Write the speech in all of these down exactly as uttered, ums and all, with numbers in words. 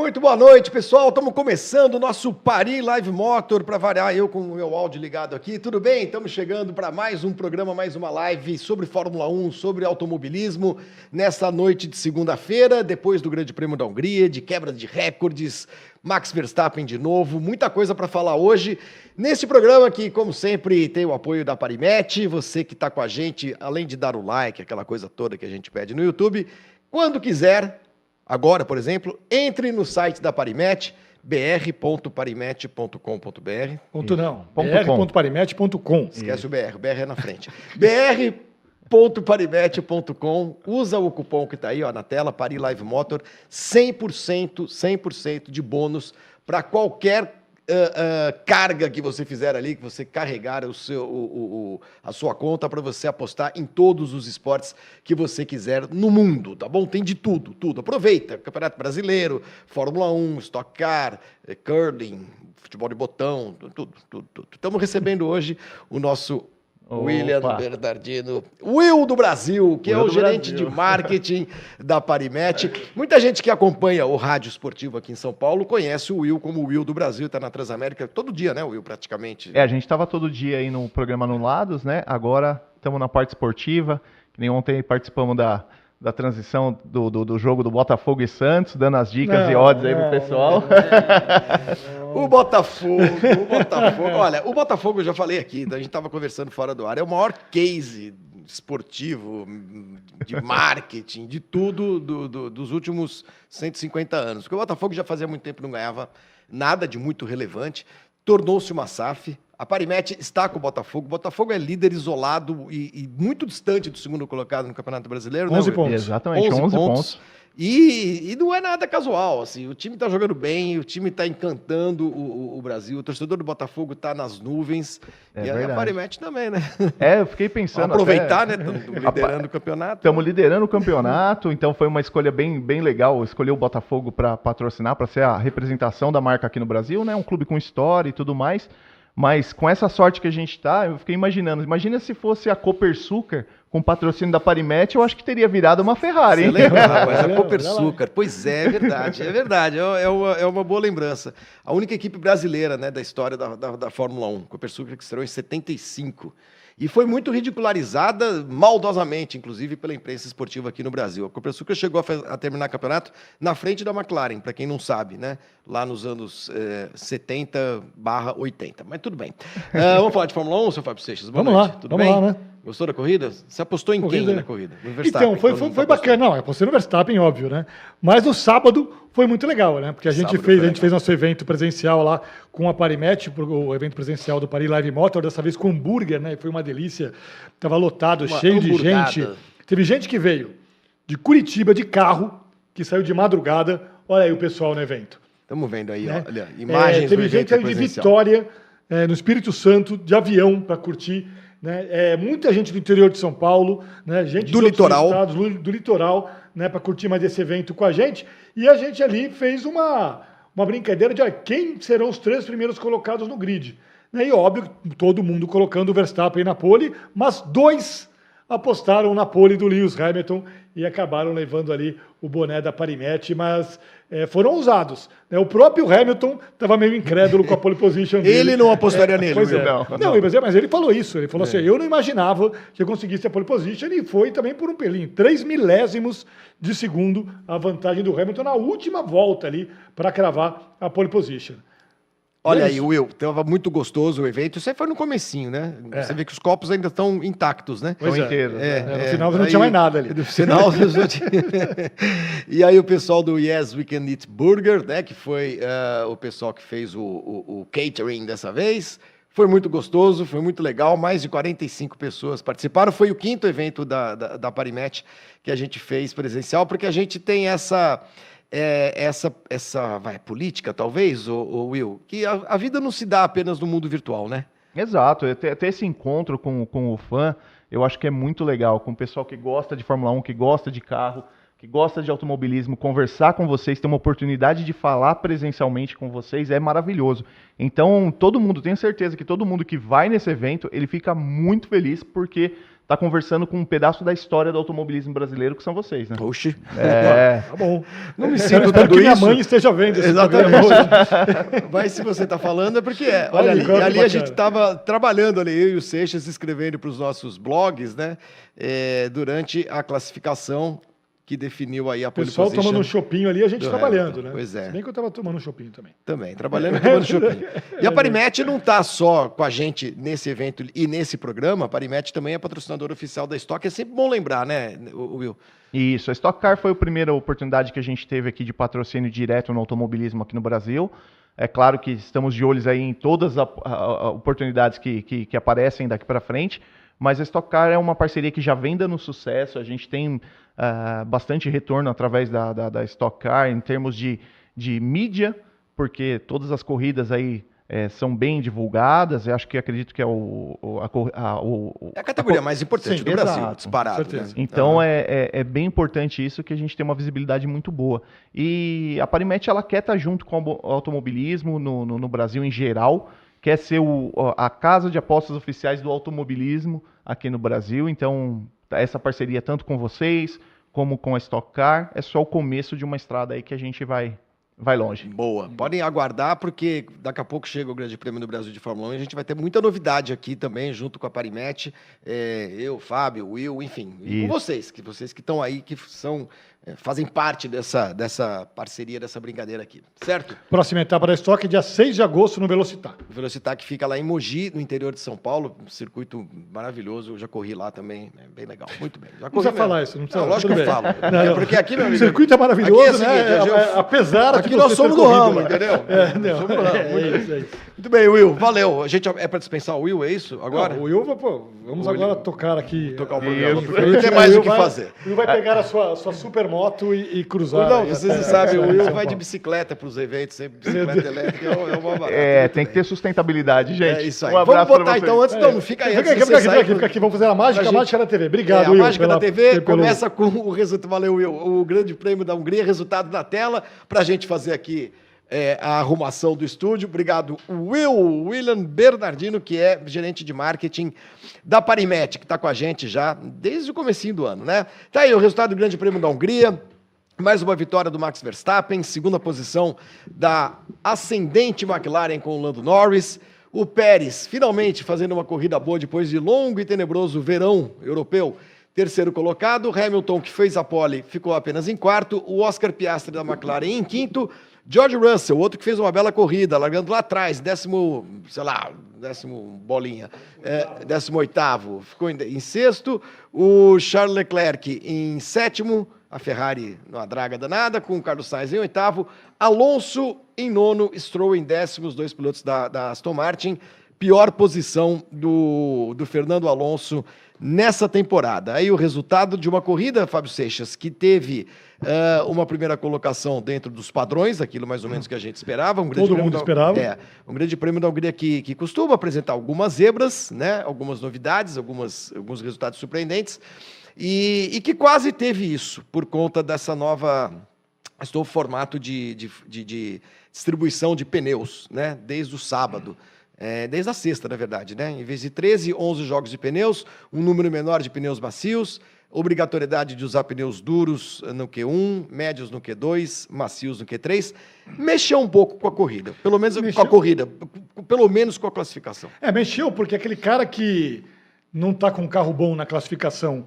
Muito boa noite, pessoal. Estamos começando o nosso Pari Live Motor, para variar eu com o meu áudio ligado aqui. Tudo bem? Estamos chegando para mais um programa, mais uma live sobre Fórmula um, sobre automobilismo, nessa noite de segunda-feira, depois do Grande Prêmio da Hungria, de quebra de recordes, Max Verstappen de novo, muita coisa para falar hoje nesse programa que, como sempre, tem o apoio da Parimatch. Você que está com a gente, além de dar o like, aquela coisa toda que a gente pede no YouTube, quando quiser, agora, por exemplo, entre no site da Parimatch, b r ponto parimatch ponto com ponto b r. Ponto não, b r ponto parimatch ponto com. Esquece o B R, o B R é na frente. B R ponto parimatch ponto com, usa o cupom que está aí, ó, na tela, Pari Live Motor, cem por cento, cem por cento de bônus para qualquer Uh, uh, carga que você fizer ali, que você carregar o seu, o, o, o, a sua conta para você apostar em todos os esportes que você quiser no mundo, tá bom? Tem de tudo, tudo. Aproveita, Campeonato Brasileiro, Fórmula um, Stock Car, curling, futebol de botão, tudo, tudo, tudo. Estamos recebendo hoje o nosso... Opa. William Bernardino, Will do Brasil, que Will é o gerente Brasil. de marketing da Parimatch. Muita gente que acompanha o rádio esportivo aqui em São Paulo conhece o Will como o Will do Brasil, está na Transamérica todo dia, né, Will, praticamente? É, a gente estava todo dia aí no programa Anulados, né, agora estamos na parte esportiva, que nem ontem participamos da... da transição do, do, do jogo do Botafogo e Santos, dando as dicas não, e odds aí pro pessoal. Não, não, não. o Botafogo, o Botafogo... Olha, o Botafogo, eu já falei aqui, a gente estava conversando fora do ar, é o maior case esportivo, de marketing, de tudo do, do, dos últimos cento e cinquenta anos. Porque o Botafogo já fazia muito tempo não ganhava nada de muito relevante, tornou-se uma S A F. A Parimatch está com o Botafogo. O Botafogo é líder isolado e, e muito distante do segundo colocado no Campeonato Brasileiro. onze, né, pontos. Exatamente, onze, onze pontos. pontos. E, e não é nada casual. Assim, o time está jogando bem, o time está encantando o, o, o Brasil. O torcedor do Botafogo está nas nuvens. É, e a, a Parimatch também, né? É, eu fiquei pensando... Vamos aproveitar, até... né? Estamos liderando o campeonato. Estamos liderando o campeonato, então foi uma escolha bem, bem legal. Escolher o Botafogo para patrocinar, para ser a representação da marca aqui no Brasil, né? Um clube com história e tudo mais. Mas com essa sorte que a gente tá, eu fiquei imaginando. Imagina se fosse a Copersucar com patrocínio da Parimatch, eu acho que teria virado uma Ferrari, hein? Você lembra, rapaz, a Copersucar. Pois é, é verdade, é verdade. É uma, é uma boa lembrança. A única equipe brasileira, né, da história da, da, da Fórmula um, Copersucar, que estreou em setenta e cinco. E foi muito ridicularizada, maldosamente, inclusive, pela imprensa esportiva aqui no Brasil. A Copersucar chegou a, a terminar o campeonato na frente da McLaren, para quem não sabe, né? Lá nos anos eh, setenta barra oitenta. Mas tudo bem. Uh, vamos falar de Fórmula um, seu Fábio Seixas? Boa vamos noite. Lá, tudo vamos bem? Lá, né? Gostou da corrida? Você apostou em corrida, quem na corrida? No Verstappen. Então, foi, foi, foi bacana. Não, eu apostei no Verstappen, óbvio, né? Mas no sábado foi muito legal, né? Porque a gente, fez, a gente fez nosso evento presencial lá com a Parimatch, o evento presencial do Pari Live Motor, dessa vez com hambúrguer, né? Foi uma delícia. Estava lotado, uma cheio hamburgada. de gente. Teve gente que veio de Curitiba, de carro, que saiu de madrugada. Olha aí o pessoal no evento. Estamos vendo aí, né? Olha, imagens é, teve do gente que saiu de Vitória, é, no Espírito Santo, de avião para curtir. Né? É, muita gente do interior de São Paulo, né? Gente do litoral, estados, do, do litoral, né? Para curtir mais esse evento com a gente. E a gente ali fez uma, uma brincadeira de ah, quem serão os três primeiros colocados no grid. Né? E óbvio, todo mundo colocando o Verstappen na pole, mas dois apostaram na pole do Lewis Hamilton e acabaram levando ali o boné da Parimatch, mas é, foram ousados. Né? O próprio Hamilton estava meio incrédulo com a pole position dele. Ele não apostaria é, nele. Pois é. Não, não, não. Mas, é, mas ele falou isso. Ele falou é. assim, eu não imaginava que eu conseguisse a pole position e foi também por um pelinho. Três milésimos de segundo a vantagem do Hamilton na última volta ali para cravar a pole position. Olha aí, Will, estava muito gostoso o evento. Isso aí foi no comecinho, né? É. Você vê que os copos ainda estão intactos, né? Pois estão é. inteiros. É, né? é, no final é. não tinha mais nada ali. No final não tinha... E aí o pessoal do Yes We Can Eat Burger, né? Que foi uh, o pessoal que fez o, o, o catering dessa vez. Foi muito gostoso, foi muito legal. Mais de quarenta e cinco pessoas participaram. Foi o quinto evento da, da, da Parimatch que a gente fez presencial, porque a gente tem essa... É, essa, essa vai, política, talvez, ô, ô Will, que a, a vida não se dá apenas no mundo virtual, né? Exato, até, até esse encontro com, com o fã, eu acho que é muito legal, com o pessoal que gosta de Fórmula um, que gosta de carro, que gosta de automobilismo, conversar com vocês, ter uma oportunidade de falar presencialmente com vocês, é maravilhoso. Então, todo mundo, tenho certeza que todo mundo que vai nesse evento, ele fica muito feliz, porque... tá conversando com um pedaço da história do automobilismo brasileiro, que são vocês, né? Oxi. É. Tá bom. Não me sinto tudo que isso. Minha mãe esteja vendo esse Exatamente. Mas se você tá falando é porque é. Olha, ali, ali a gente tava trabalhando ali, eu e o Seixas, escrevendo para os nossos blogs, né? É, durante a classificação que definiu aí a pole position. O pessoal tomando um chopinho ali, a gente trabalhando, né? Pois é. Se bem que eu estava tomando um chopinho também. Também, trabalhando e tomando chopinho. E a Parimatch não está só com a gente nesse evento e nesse programa, a Parimatch também é patrocinadora oficial da Stock, é sempre bom lembrar, né, Will? Isso, a Stock Car foi a primeira oportunidade que a gente teve aqui de patrocínio direto no automobilismo aqui no Brasil. É claro que estamos de olhos aí em todas as oportunidades que, que, que aparecem daqui para frente, mas a Stock Car é uma parceria que já vem dando sucesso, a gente tem uh, bastante retorno através da, da, da Stock Car em termos de, de mídia, porque todas as corridas aí é, são bem divulgadas, eu acho que acredito que é o, o, a, a, o, é a categoria a, mais importante sim, do Brasil, exato, disparado. Né? Então ah. é, é, é bem importante isso, que a gente tem uma visibilidade muito boa. E a Parimatch, ela quer estar junto com o automobilismo no, no, no Brasil em geral, quer ser o, a casa de apostas oficiais do automobilismo aqui no Brasil. Então, essa parceria tanto com vocês como com a Stock Car é só o começo de uma estrada aí que a gente vai, vai longe. Boa. Podem aguardar, porque daqui a pouco chega o Grande Prêmio do Brasil de Fórmula um e a gente vai ter muita novidade aqui também, junto com a Parimatch. É, eu, Fábio, Will, enfim. E com vocês, que vocês que estão aí, que são... fazem parte dessa, dessa parceria, dessa brincadeira aqui, certo? Próxima etapa da Stock, dia seis de agosto, no Velocitar. O Velocitar que fica lá em Mogi, no interior de São Paulo, um circuito maravilhoso, eu já corri lá também, é bem legal, muito bem. Já corri, não precisa falar isso, não precisa falar. Lógico que eu falo. Não, não. É porque aqui, meu amigo, o circuito é maravilhoso, é né? Seguinte, eu... apesar de que nós somos do ramo, entendeu? É, não, somos do ramo, é, é isso, é isso. Muito bem, Will, valeu. A gente é para dispensar o Will, é isso? Agora? Não, o Will, pô, vamos o agora Will. tocar aqui. Tocar o programa, porque não tem mais o que fazer. O Will vai pegar a sua, sua super moto e, e cruzar. Não, vocês não sabem, o Will vai de bicicleta para os eventos, sempre bicicleta elétrica é uma barata. É, tem que ter sustentabilidade, gente. É isso aí. Um vamos botar então antes, é. Não, fica aí. Fica aqui, fica aqui, fica aqui, vamos fazer a mágica, gente... a mágica da T V. Obrigado, é, a Will. A mágica pela, da T V começa pelo... com o resultado, valeu, Will, o Grande Prêmio da Hungria, resultado na tela, para a gente fazer aqui é, a arrumação do estúdio. Obrigado, Will, William Bernardino, que é gerente de marketing da Parimatch, que está com a gente já desde o comecinho do ano, né? Tá aí o resultado do Grande Prêmio da Hungria. Mais uma vitória do Max Verstappen, segunda posição da ascendente McLaren com o Lando Norris. O Pérez finalmente fazendo uma corrida boa depois de longo e tenebroso verão europeu. Terceiro colocado, Hamilton, que fez a pole, ficou apenas em quarto. O Oscar Piastri da McLaren em quinto. George Russell, outro que fez uma bela corrida, largando lá atrás, décimo, sei lá, décimo bolinha, é, décimo oitavo, ficou em, em sexto. O Charles Leclerc em sétimo, a Ferrari numa draga danada, com o Carlos Sainz em oitavo. Alonso em nono, Stroll em décimo, os dois pilotos da, da Aston Martin. Pior posição do, do Fernando Alonso nessa temporada. Aí o resultado de uma corrida, Fábio Seixas, que teve uh, uma primeira colocação dentro dos padrões, aquilo mais ou menos que a gente esperava. Um Todo mundo da, esperava. É, um Grande Prêmio da Hungria que, que costuma apresentar algumas zebras, né, algumas novidades, algumas, alguns resultados surpreendentes, e, e que quase teve isso, por conta dessa nova... Estou formato de, de, de, de distribuição de pneus, né, desde o sábado. É, desde a sexta, na verdade, né? Em vez de treze, onze jogos de pneus, um número menor de pneus macios, obrigatoriedade de usar pneus duros no Q um, médios no Q dois, macios no Q três, mexeu um pouco com a corrida, pelo menos mexeu. com a corrida, pelo menos com a classificação. É, mexeu, porque aquele cara que não está com um carro bom na classificação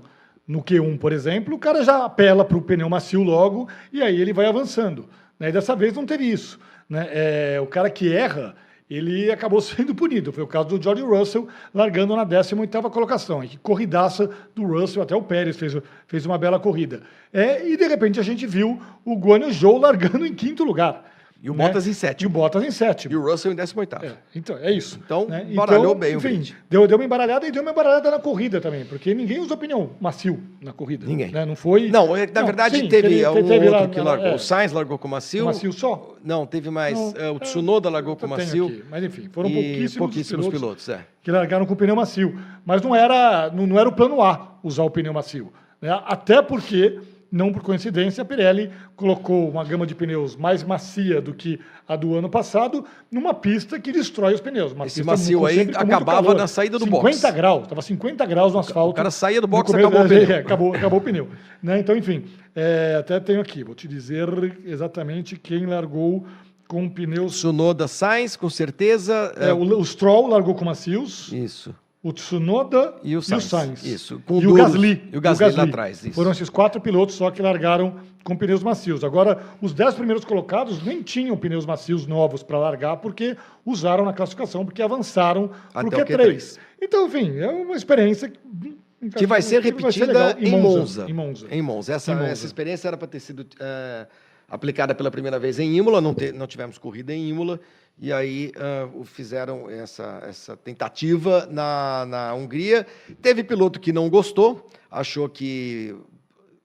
no Q um, por exemplo, o cara já apela para o pneu macio logo e aí ele vai avançando, né? E dessa vez não teve isso, né? É, o cara que erra, ele acabou sendo punido. Foi o caso do George Russell, largando na décima oitava colocação. E que corridaça do Russell, até o Pérez fez, fez uma bela corrida. É, e, de repente, a gente viu o Guan Yu Zhou largando em quinto lugar. E o né? Bottas em sétimo. E o Bottas em sétimo. E o Russell em décimo oitavo. É, então, é isso. Então, né? embaralhou então, bem enfim, o vídeo. Deu, deu uma embaralhada e deu uma embaralhada na corrida também, porque ninguém usou pneu macio na corrida. Ninguém. Né? Não foi... Não, na não, verdade, sim, teve, teve, um teve outro que na, largou. É. O Sainz largou com macio. O macio só? Não, teve mais. Não, é, o Tsunoda largou com macio. Aqui, mas, enfim, foram pouquíssimos, pouquíssimos pilotos, pilotos é. que largaram com pneu macio. Mas não era, não, não era o plano A usar o pneu macio, né? Até porque... não por coincidência, a Pirelli colocou uma gama de pneus mais macia do que a do ano passado, numa pista que destrói os pneus. Uma esse macio aí acabava na saída do box. cinquenta graus, estava cinquenta graus no asfalto. O cara saía do box e acabou o pneu. É, acabou, acabou o pneu. Né? Então, enfim, é, até tenho aqui, vou te dizer exatamente quem largou com pneus... Tsunoda, Sainz, com certeza. É, é... O, o Stroll largou com macios. Isso. O Tsunoda e o Sainz. E o, Sainz. Isso, com e o Gasly. E o Gasly, o Gasly lá atrás. Isso. Foram esses quatro pilotos só que largaram com pneus macios. Agora, os dez primeiros colocados nem tinham pneus macios novos para largar, porque usaram na classificação, porque avançaram para o Q três. Então, enfim, é uma experiência que, que vai ser que repetida vai ser em, em, Monza. Monza. em Monza. Em Monza. Essa, em Monza. Essa experiência era para ter sido uh, aplicada pela primeira vez em Imola, não, te, não tivemos corrida em Imola. E aí uh, fizeram essa, essa tentativa na, na Hungria. Teve piloto que não gostou, achou que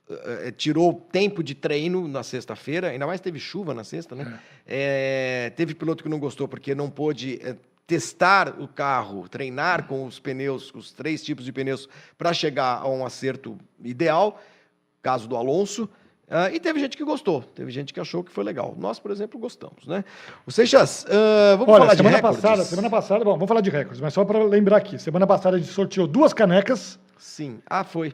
uh, tirou tempo de treino na sexta-feira, ainda mais teve chuva na sexta, né? É. É, teve piloto que não gostou porque não pôde é, testar o carro, treinar com os pneus, os três tipos de pneus, para chegar a um acerto ideal, caso do Alonso. Uh, e teve gente que gostou, teve gente que achou que foi legal. Nós, por exemplo, gostamos, né? O Seixas, uh, vamos Olha, falar de recordes. Passada, semana passada, bom, vamos falar de recordes, mas só para lembrar aqui, semana passada a gente sorteou duas canecas. Sim, ah, foi.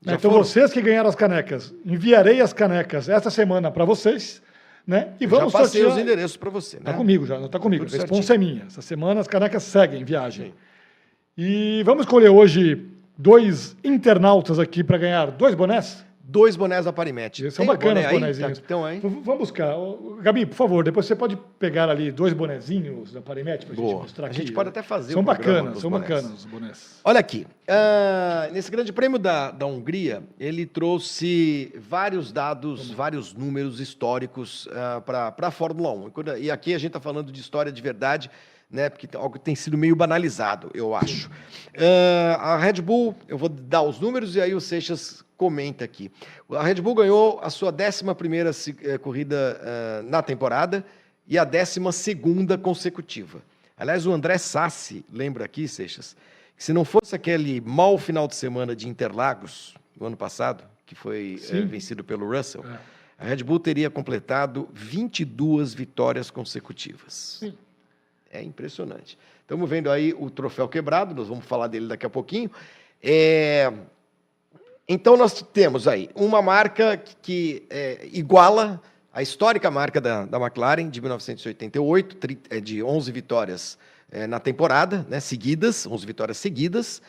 Já então foram. Vocês que ganharam as canecas, enviarei as canecas essa semana para vocês, né? E vamos já passei sortear... os endereços para você, né? Tá comigo já, não tá comigo, a resposta é minha. Essa semana as canecas seguem em viagem. Sim. E vamos escolher hoje dois internautas aqui para ganhar dois bonés? Dois bonés da Parimatch. São bacanas os bonézinhos. Tá, então, vamos buscar. Gabi, por favor, depois você pode pegar ali dois bonezinhos da Parimatch para a gente mostrar aqui. A gente pode até fazer. São bacanas, são bacanas os bonés. Olha aqui, uh, nesse grande prêmio da, da Hungria, ele trouxe vários dados, Como? vários números históricos uh, para a Fórmula um. E aqui a gente está falando de história de verdade, né, porque algo tem sido meio banalizado, eu acho. Uh, a Red Bull, eu vou dar os números e aí o Seixas comenta aqui. A Red Bull ganhou a sua décima primeira corrida uh, na temporada e a décima segunda consecutiva. Aliás, o André Sassi, lembra aqui, Seixas, que se não fosse aquele mau final de semana de Interlagos, no ano passado, que foi uh, vencido pelo Russell, é. a Red Bull teria completado vinte e duas vitórias consecutivas. Sim. É impressionante. Estamos vendo aí o troféu quebrado, nós vamos falar dele daqui a pouquinho. É... Então, nós temos aí uma marca que, que é, iguala a histórica marca da, da McLaren de mil novecentos e oitenta e oito, tri, é, de onze vitórias é, na temporada, né, seguidas, onze vitórias seguidas.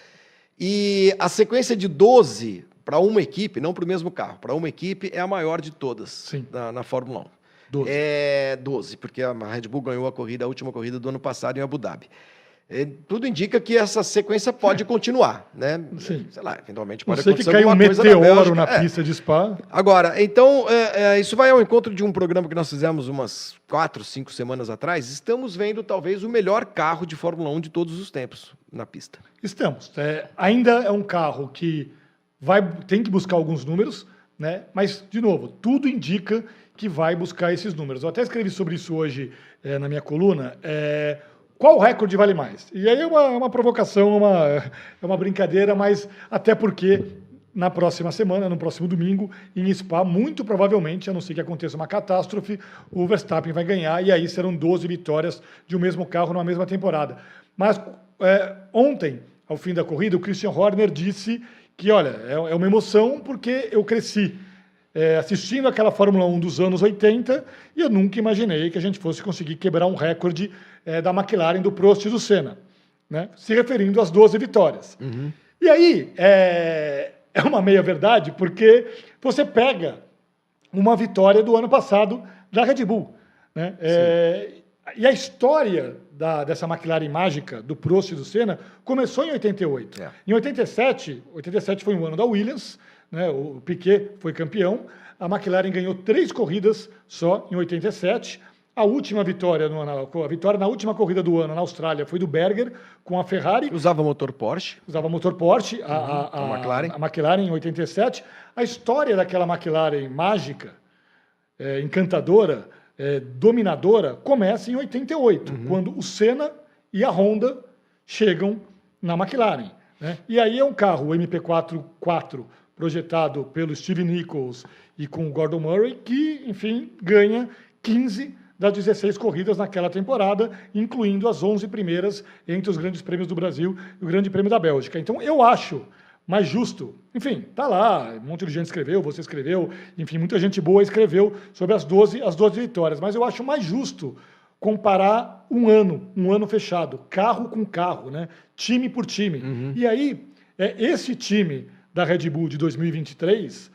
E a sequência de doze para uma equipe, não para o mesmo carro, para uma equipe é a maior de todas na, na Fórmula um. doze. É doze, porque a Red Bull ganhou a corrida, a última corrida do ano passado em Abu Dhabi. É, tudo indica que essa sequência pode é. continuar, né? Sim. Sei lá, eventualmente pode acontecer alguma coisa. Não sei que caiu um meteoro na, na pista é. de Spa. Agora, então, é, é, isso vai ao encontro de um programa que nós fizemos umas quatro, cinco semanas atrás. Estamos vendo, talvez, o melhor carro de Fórmula um de todos os tempos na pista. Estamos. É, ainda é um carro que vai, tem que buscar alguns números, né? Mas, de novo, tudo indica que vai buscar esses números. Eu até escrevi sobre isso hoje é, na minha coluna. É, qual recorde vale mais? E aí é uma, uma provocação, uma, é uma brincadeira, mas até porque na próxima semana, no próximo domingo, em Spa, muito provavelmente, a não ser que aconteça uma catástrofe, o Verstappen vai ganhar e aí serão doze vitórias de um mesmo carro numa mesma temporada. Mas é, ontem, ao fim da corrida, o Christian Horner disse que, olha, é, é uma emoção porque eu cresci É, assistindo aquela Fórmula um dos anos oitenta, e eu nunca imaginei que a gente fosse conseguir quebrar um recorde é, da McLaren, do Prost e do Senna, né? Se referindo às doze vitórias. Uhum. E aí, é, é uma meia-verdade, porque você pega uma vitória do ano passado da Red Bull, né? É, e a história da, dessa McLaren mágica, do Prost e do Senna, começou em oitenta e oito. Yeah. Em oitenta e sete, oitenta e sete foi um ano da Williams, o Piquet foi campeão, a McLaren ganhou três corridas só em oitenta e sete, a última vitória, no, a vitória na última corrida do ano na Austrália foi do Berger com a Ferrari. Usava motor Porsche. Usava motor Porsche, a, a, a, a, McLaren. a McLaren em oitenta e sete. A história daquela McLaren mágica, é, encantadora, é, dominadora, começa em oitenta e oito, uhum. quando o Senna e a Honda chegam na McLaren, né? E aí é um carro, o M P quatro quatro, projetado pelo Steve Nichols e com o Gordon Murray, que, enfim, ganha quinze das dezesseis corridas naquela temporada, incluindo as onze primeiras entre os grandes prêmios do Brasil e o grande prêmio da Bélgica. Então, eu acho mais justo. Enfim, tá lá, um monte de gente escreveu, você escreveu, enfim, muita gente boa escreveu sobre as doze, as doze vitórias, mas eu acho mais justo comparar um ano, um ano fechado, carro com carro, né? Time por time. Uhum. E aí, é, esse time da Red Bull de dois mil e vinte e três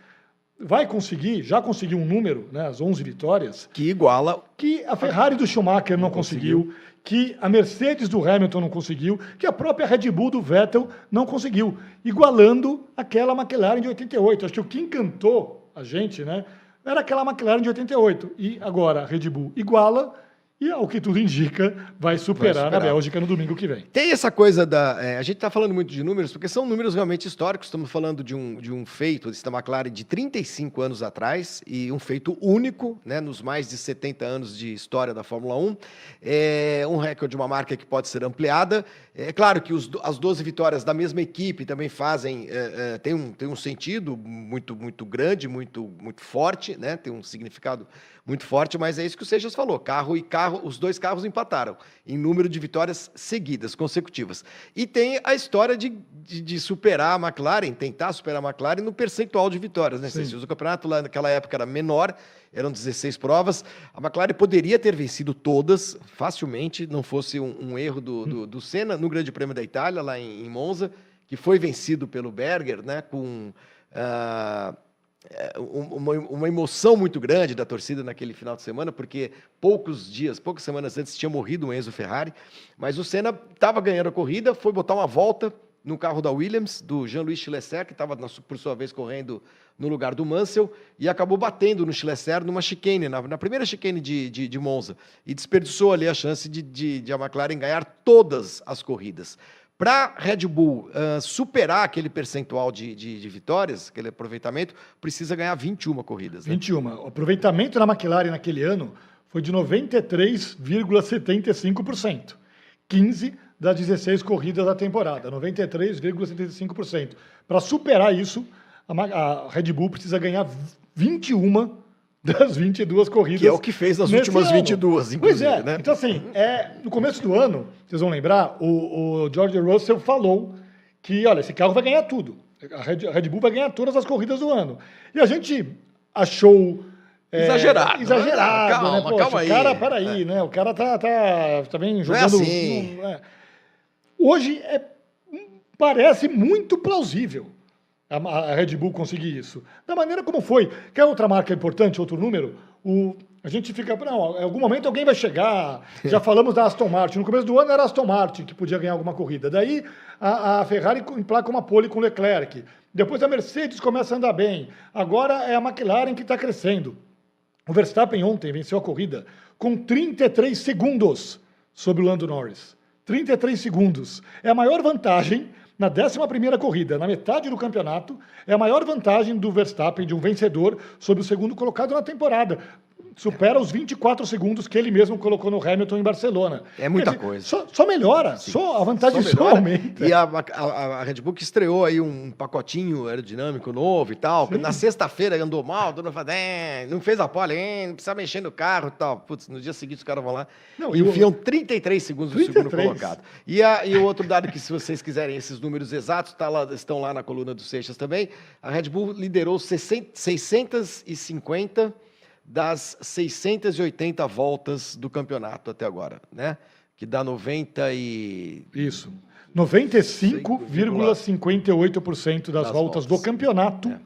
vai conseguir, já conseguiu um número, né, as onze vitórias, que iguala, que a Ferrari do Schumacher não, não conseguiu, conseguiu, que a Mercedes do Hamilton não conseguiu, que a própria Red Bull do Vettel não conseguiu, igualando aquela McLaren de oitenta e oito. Acho que o que encantou a gente, né, era aquela McLaren de oitenta e oito. E agora a Red Bull iguala, e ao que tudo indica, vai superar, vai superar. na Bélgica no domingo que vem. Tem essa coisa da... É, a gente está falando muito de números, porque são números realmente históricos. Estamos falando de um, de um feito, da McLaren, de trinta e cinco anos atrás, e um feito único, né, nos mais de setenta anos de história da Fórmula um. É um recorde de uma marca que pode ser ampliada. É claro que os, as doze vitórias da mesma equipe também fazem... É, é, tem, um, tem um sentido muito, muito grande, muito, muito forte, né, tem um significado muito forte, mas é isso que o Seixas falou, carro e carro. Os dois carros empataram em número de vitórias seguidas, consecutivas. E tem a história de, de, de superar a McLaren, tentar superar a McLaren no percentual de vitórias, né? O campeonato lá naquela época era menor, eram dezesseis provas. A McLaren poderia ter vencido todas facilmente, não fosse um, um erro do, do, do Senna no Grande Prêmio da Itália, lá em, em Monza, que foi vencido pelo Berger, né? Com... Uh... Uma, uma emoção muito grande da torcida naquele final de semana, porque poucos dias, poucas semanas antes tinha morrido o Enzo Ferrari, mas o Senna estava ganhando a corrida, foi botar uma volta no carro da Williams, do Jean-Louis Schlesser, que estava, por sua vez, correndo no lugar do Mansell, e acabou batendo no Schlesser numa chicane, na, na primeira chicane de, de, de Monza, e desperdiçou ali a chance de, de, de a McLaren ganhar todas as corridas. Para a Red Bull uh, superar aquele percentual de, de, de vitórias, aquele aproveitamento, precisa ganhar vinte e uma corridas. Né? vinte e uma. O aproveitamento da McLaren naquele ano foi de noventa e três vírgula setenta e cinco por cento. quinze das dezesseis corridas da temporada, noventa e três vírgula setenta e cinco por cento. Para superar isso, a, a Red Bull precisa ganhar vinte e uma das vinte e duas corridas. Que é o que fez nas últimas ano. vinte e duas, inclusive. Pois é, né? Então assim, é, no começo do ano, vocês vão lembrar, o, o George Russell falou que, olha, esse carro vai ganhar tudo. A Red, a Red Bull vai ganhar todas as corridas do ano. E a gente achou... É, exagerado. Exagerado, calma, né? Poxa, calma aí. O cara, peraí, é. né? O cara tá, tá, tá bem jogando... Não é assim. Não, é. Hoje é, parece muito plausível a Red Bull conseguir isso. Da maneira como foi. Quer outra marca importante, outro número? O, a gente fica... Não, em algum momento alguém vai chegar. Já falamos da Aston Martin. No começo do ano era a Aston Martin que podia ganhar alguma corrida. Daí a, a Ferrari emplaca uma pole com o Leclerc. Depois a Mercedes começa a andar bem. Agora é a McLaren que está crescendo. O Verstappen ontem venceu a corrida com trinta e três segundos sobre o Lando Norris. trinta e três segundos. É a maior vantagem... Na décima primeira corrida, na metade do campeonato, é a maior vantagem do Verstappen, de um vencedor, sobre o segundo colocado na temporada. Supera os vinte e quatro segundos que ele mesmo colocou no Hamilton em Barcelona. É muita dizer, coisa. Só, só melhora, só, a vantagem só, só aumenta. E a, a, a Red Bull que estreou aí um pacotinho aerodinâmico novo e tal, que na sexta-feira andou mal, não fez a pole, não precisa mexer no carro e tal. Putz, no dia seguinte os caras vão lá não, e enfiam eu... trinta e três segundos do segundo colocado. E, a, e o outro dado que, se vocês quiserem esses números exatos, tá lá, estão lá na coluna do Seixas também, a Red Bull liderou seiscentos e cinquenta das seiscentas e oitenta voltas do campeonato até agora, né? Que dá noventa e... Isso. noventa e cinco vírgula cinquenta e oito por cento das, das voltas, voltas do campeonato é.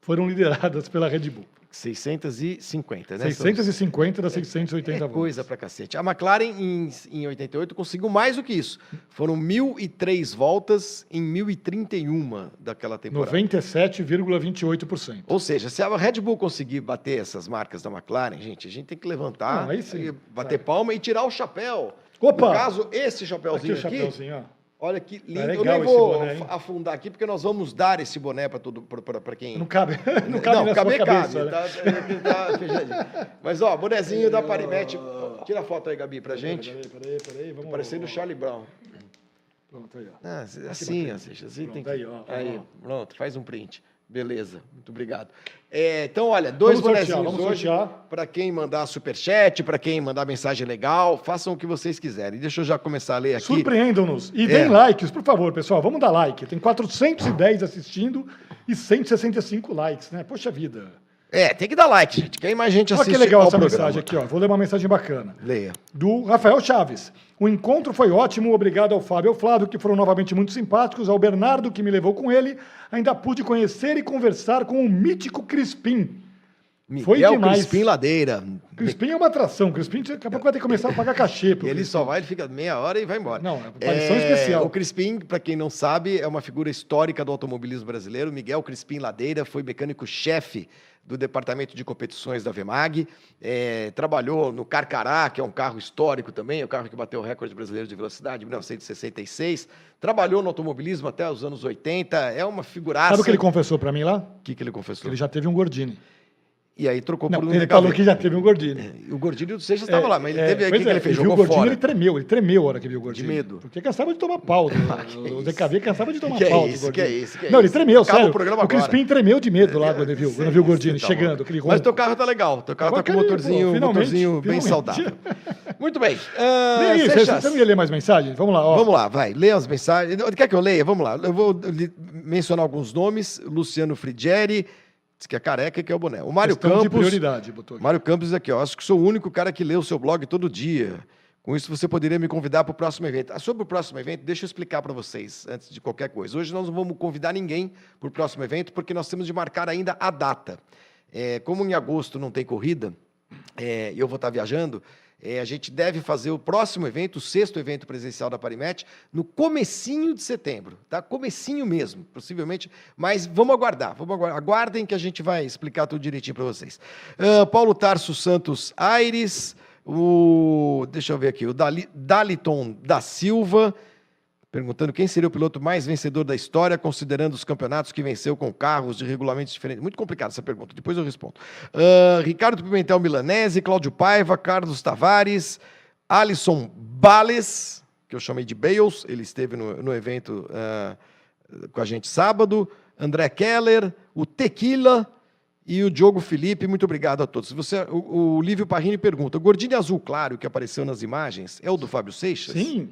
foram lideradas pela Red Bull. seiscentos e cinquenta, né? seiscentos e cinquenta das seiscentas e oitenta é voltas. Coisa pra cacete. A McLaren, em, em oitenta e oito, conseguiu mais do que isso. Foram mil e três voltas em mil e trinta e uma daquela temporada. noventa e sete vírgula vinte e oito por cento. Ou seja, se a Red Bull conseguir bater essas marcas da McLaren, gente, a gente tem que levantar, não, aí sim, bater vai. palma e tirar o chapéu. Opa! No caso, esse chapéuzinho aqui... aqui o chapéuzinho, ó. Olha que lindo. É, eu não vou boné, afundar aqui, porque nós vamos dar esse boné para todo para quem... Não cabe. Não cabe, não, na cabe, sua cabeça, cabe. Né? Tá, tá, mas, ó, bonezinho eu... da Parimatch. Tira a foto aí, Gabi, para gente. Peraí, peraí, peraí. Vamos... Parecendo o Charlie Brown. Pronto, aí, ó. Ah, assim, ó, assim, assim tem que... Aí, ó. Aí, pronto, faz um print. Beleza, muito obrigado. É, então, olha, dois bonezinhos hoje para quem mandar superchat, para quem mandar mensagem legal, façam o que vocês quiserem. Deixa eu já começar a ler aqui. Surpreendam-nos. E deem é. likes, por favor, pessoal. Vamos dar like. Tem quatrocentos e dez assistindo e cento e sessenta e cinco likes, né? Poxa vida. É, tem que dar like, gente. Quem mais gente assiste ao programa. Olha que legal essa mensagem aqui, ó. Vou ler uma mensagem bacana. Leia. Do Rafael Chaves. O encontro foi ótimo, obrigado ao Fábio e ao Flávio, que foram novamente muito simpáticos, ao Bernardo, que me levou com ele. Ainda pude conhecer e conversar com o mítico Crispim. Miguel foi demais. Crispim Ladeira. Crispim é uma atração. Crispim daqui a pouco vai ter que começar a pagar cachê. Ele Crispim. Só vai, ele fica meia hora e vai embora. Não, é aparição é... especial. O Crispim, para quem não sabe, é uma figura histórica do automobilismo brasileiro. Miguel Crispim Ladeira foi mecânico-chefe do Departamento de Competições da Vemag, é, trabalhou no Carcará, que é um carro histórico também, é o carro que bateu o recorde brasileiro de velocidade em mil novecentos e sessenta e seis, trabalhou no automobilismo até os anos oitenta, é uma figuraça. Sabe o que ele confessou para mim lá? O que, que ele confessou? Que ele já teve um Gordini. E aí trocou não, por um ele falou que já teve um Gordini. É, o Gordini, não sei se estava é, lá, mas ele é, teve aqui é, que ele fez, jogou fora. O Gordini, ele tremeu, ele tremeu a hora que viu o Gordini. De medo. Porque cansava de tomar pau. O D K V cansava de tomar que pau. É isso, que é isso, que é não, ele tremeu, acaba sério. O, programa o Crispim agora. Tremeu de medo lá é, quando ele viu, quando viu o Gordini tá chegando. Mas teu carro tá legal, teu carro tá com um motorzinho, pô, motorzinho bem saudável. Muito bem. Uh, e aí, você também ia ler mais mensagens? Vamos lá. Ó. Vamos lá, vai. Lê as mensagens. Quer que eu leia? Vamos lá. Eu vou mencionar alguns nomes. Luciano Frigieri. Diz que é careca e que é o boné. O Mário Campos... de prioridade, botou aqui. Mário Campos diz aqui, ó. Acho que sou o único cara que lê o seu blog todo dia. Com isso, você poderia me convidar para o próximo evento. Ah, sobre o próximo evento, deixa eu explicar para vocês, antes de qualquer coisa. Hoje nós não vamos convidar ninguém para o próximo evento, porque nós temos de marcar ainda a data. É, como em agosto não tem corrida, e é, eu vou estar viajando... É, a gente deve fazer o próximo evento, o sexto evento presencial da Parimatch, no comecinho de setembro, tá? Comecinho mesmo, possivelmente, mas vamos aguardar, vamos aguardar. Aguardem que a gente vai explicar tudo direitinho para vocês. Uh, Paulo Tarso Santos Aires, o, deixa eu ver aqui, o Dali, Daliton da Silva, perguntando quem seria o piloto mais vencedor da história, considerando os campeonatos que venceu com carros de regulamentos diferentes. Muito complicada essa pergunta, depois eu respondo. Uh, Ricardo Pimentel Milanese, Cláudio Paiva, Carlos Tavares, Alisson Bales, que eu chamei de Bales, ele esteve no, no evento uh, com a gente sábado, André Keller, o Tequila e o Diogo Felipe. Muito obrigado a todos. Você, o, o Lívio Parrini pergunta, o Gordini azul claro que apareceu nas imagens é o do Fábio Seixas? Sim.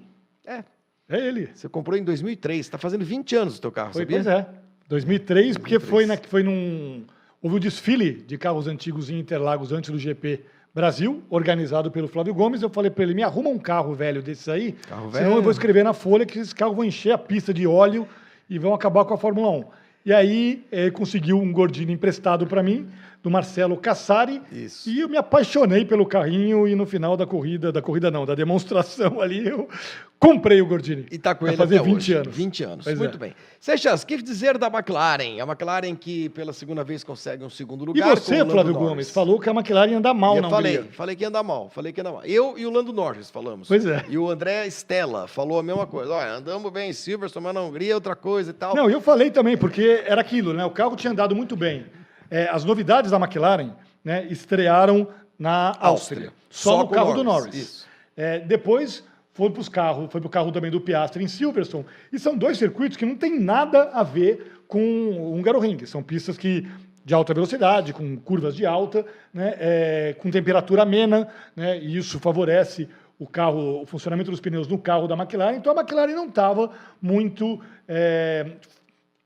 É. É ele. Você comprou em dois mil e três, está fazendo vinte anos o teu carro, foi, sabia? Pois é, dois mil e três, dois mil e três. Porque foi, na, foi num... Houve um desfile de carros antigos em Interlagos antes do G P Brasil, organizado pelo Flávio Gomes. Eu falei para ele, me arruma um carro velho desses aí, carro senão velho. Eu vou escrever na folha que esses carros vão encher a pista de óleo e vão acabar com a Fórmula um. E aí ele conseguiu um Gordini emprestado para mim, do Marcelo Cassari. Isso. E eu me apaixonei pelo carrinho e no final da corrida, da corrida não, da demonstração ali, eu comprei o Gordini. E está com ele fazer até vinte hoje. anos. vinte anos, pois muito é. Bem. Seixas, o que dizer da McLaren? A McLaren que pela segunda vez consegue um segundo lugar. E você, com o Flávio Gomes, Norris. Falou que a McLaren anda mal e na falei, Hungria. Falei que anda mal, falei que anda mal. Eu e o Lando Norris falamos. Pois é. E o André Stella falou a mesma coisa. Olha, andamos bem em Silverstone, mas na Hungria é outra coisa e tal. Não, eu falei também, porque era aquilo, né? O carro tinha andado muito bem. É, as novidades da McLaren, né, estrearam na Áustria, Áustria só, só no carro Norris, do Norris. É, depois foi para os carros, foi para o carro também do Piastri em Silverstone. E são dois circuitos que não tem nada a ver com o Hungaroring. São pistas que, de alta velocidade, com curvas de alta, né, é, com temperatura amena, né, e isso favorece o carro, o funcionamento dos pneus no carro da McLaren. Então a McLaren não estava muito é,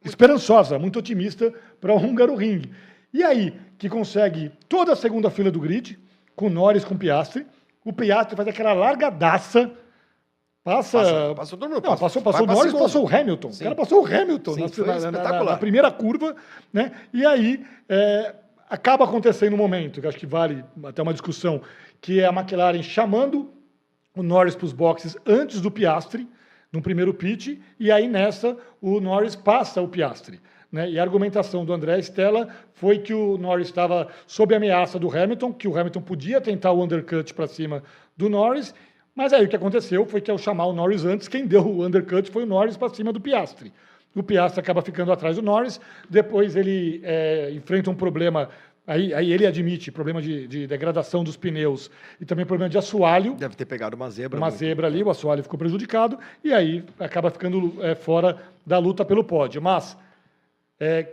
esperançosa, muito otimista para o Hungaroring. E aí, que consegue toda a segunda fila do grid, com Norris, com Piastri. O Piastri faz aquela largadaça, passa... Passa passou, não, passa, passou, passou o Norris, passou, passou o Hamilton. Sim. O cara passou o Hamilton sim, na, na, na, na primeira curva, né? E aí, é, acaba acontecendo um momento, que acho que vale até uma discussão, que é a McLaren chamando o Norris para os boxes antes do Piastri, no primeiro pit, e aí nessa o Norris passa o Piastri. Né? E a argumentação do André Stella foi que o Norris estava sob a ameaça do Hamilton, que o Hamilton podia tentar o undercut para cima do Norris, mas aí o que aconteceu foi que ao chamar o Norris antes, quem deu o undercut foi o Norris para cima do Piastri. O Piastri acaba ficando atrás do Norris, depois ele é, enfrenta um problema... Aí, aí ele admite problema de, de degradação dos pneus e também problema de assoalho. Deve ter pegado uma zebra. Uma muito. zebra ali, o assoalho ficou prejudicado e aí acaba ficando é, fora da luta pelo pódio. Mas é,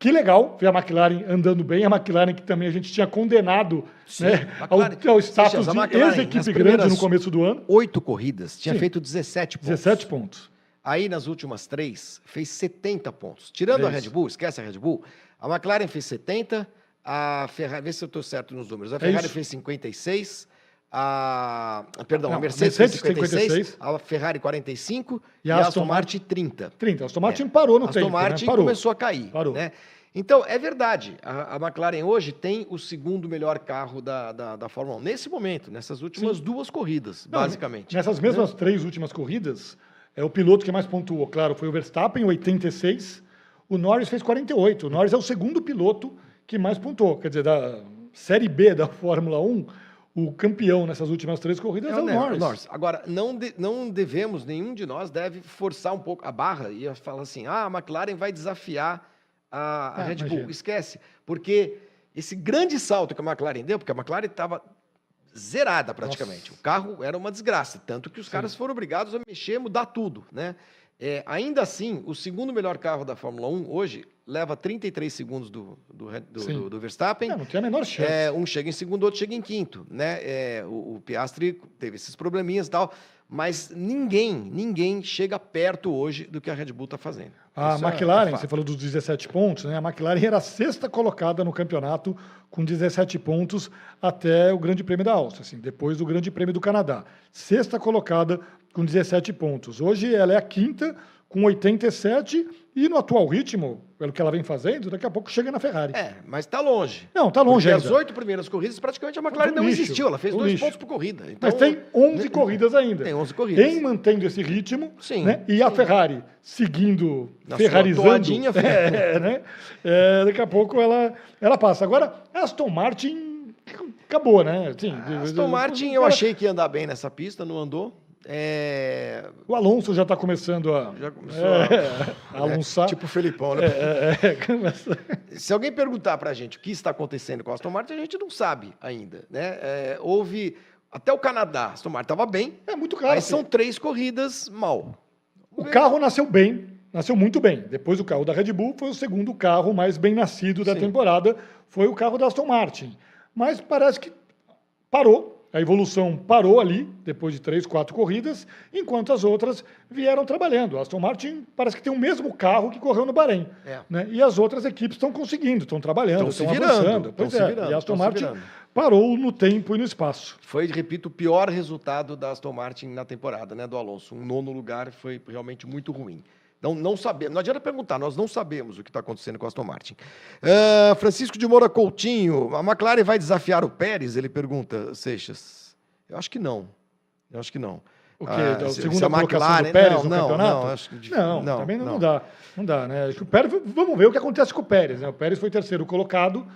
Que legal ver a McLaren andando bem, a McLaren que também a gente tinha condenado, sim, né, ao, ao status seja, de ex-equipe grande no começo do ano. Oito corridas, tinha sim, feito dezessete pontos. dezessete pontos. Aí nas últimas três, fez setenta pontos. Tirando é a Red Bull, esquece a Red Bull, a McLaren fez setenta, a Ferrari, vê se eu estou certo nos números, a Ferrari é fez cinquenta e seis, a, perdão, Não, a Mercedes, Mercedes fez cinquenta e seis, cinquenta e seis, a Ferrari quarenta e cinco e, e a Aston Martin trinta. trinta, a Aston Martin é. parou no a tempo. A Aston Martin né? começou a cair. Parou. Né? Então, é verdade, a, a McLaren hoje tem o segundo melhor carro da, da, da Fórmula um, nesse momento, nessas últimas Sim. duas corridas, Não, basicamente. Nessas mesmas Não. três últimas corridas, é, o piloto que mais pontuou, claro, foi o Verstappen, oitenta e seis, o Norris fez quarenta e oito, o Norris é o segundo piloto que mais pontuou, quer dizer, da Série B da Fórmula um, o campeão nessas últimas três corridas é, é o Norris. Norris. Agora, não, de, não devemos, nenhum de nós deve forçar um pouco a barra e falar assim, ah, a McLaren vai desafiar a, a ah, Red Bull. Imagina. Esquece, porque esse grande salto que a McLaren deu, porque a McLaren estava zerada praticamente, Nossa. o carro era uma desgraça, tanto que os Sim. caras foram obrigados a mexer, mudar tudo, né? É, ainda assim, o segundo melhor carro da Fórmula um hoje leva trinta e três segundos do, do, do, do, do Verstappen. É, não tem a menor chance. É, um chega em segundo, outro chega em quinto, né? É, o, o Piastri teve esses probleminhas e tal, mas ninguém, ninguém chega perto hoje do que a Red Bull está fazendo. A Isso McLaren, é você falou dos dezessete pontos, né? A McLaren era a sexta colocada no campeonato com dezessete pontos até o Grande Prêmio da Áustria, assim, depois do Grande Prêmio do Canadá. Sexta colocada com dezessete pontos. Hoje ela é a quinta com oitenta e sete e no atual ritmo, pelo que ela vem fazendo, daqui a pouco chega na Ferrari. É, mas está longe. Não, está longe ainda. As oito primeiras corridas, praticamente a McLaren não lixo, existiu. Ela fez dois lixo. pontos por corrida. Então, mas tem onze eu... corridas ainda. Tem onze corridas. Tem mantendo esse ritmo. Sim. Né? E sim. a Ferrari seguindo, na ferrarizando. Toadinha, é, né? é, daqui a pouco ela, ela passa. Agora, Aston Martin acabou, né? Assim, ah, Aston Martin, eu achei que ia andar bem nessa pista, não andou. É... O Alonso já está começando a... Já começou é... a... a alonçar. É, tipo o Felipão, né? É, é, é, começa... Se alguém perguntar para a gente o que está acontecendo com a Aston Martin, a gente não sabe ainda, né? É, houve... Até o Canadá, a Aston Martin estava bem. É muito caro. Mas são três corridas mal. O carro nasceu bem, nasceu muito bem. Depois o carro da Red Bull foi o segundo carro mais bem nascido da Sim. temporada. Foi o carro da Aston Martin. Mas parece que parou. A evolução parou ali, depois de três, quatro corridas, enquanto as outras vieram trabalhando. A Aston Martin parece que tem o mesmo carro que correu no Bahrein. É. Né? E as outras equipes estão conseguindo, estão trabalhando, estão avançando. Pois é, virando, e a Aston Martin parou no tempo e no espaço. Foi, repito, o pior resultado da Aston Martin na temporada, né, do Alonso. Um nono lugar foi realmente muito ruim. Não, não sabemos, não adianta perguntar, nós não sabemos o que está acontecendo com a Aston Martin. Uh, Francisco de Moura Coutinho, a McLaren vai desafiar o Pérez? Ele pergunta, Seixas. Eu acho que não, eu acho que não. O quê? Ah, se, segunda se a McLaren do Pérez não, no não, campeonato? Não, acho que... não, não, também não, não. não dá, não dá, né? Acho que o Pérez, vamos ver o que acontece com o Pérez, né? O Pérez foi terceiro colocado,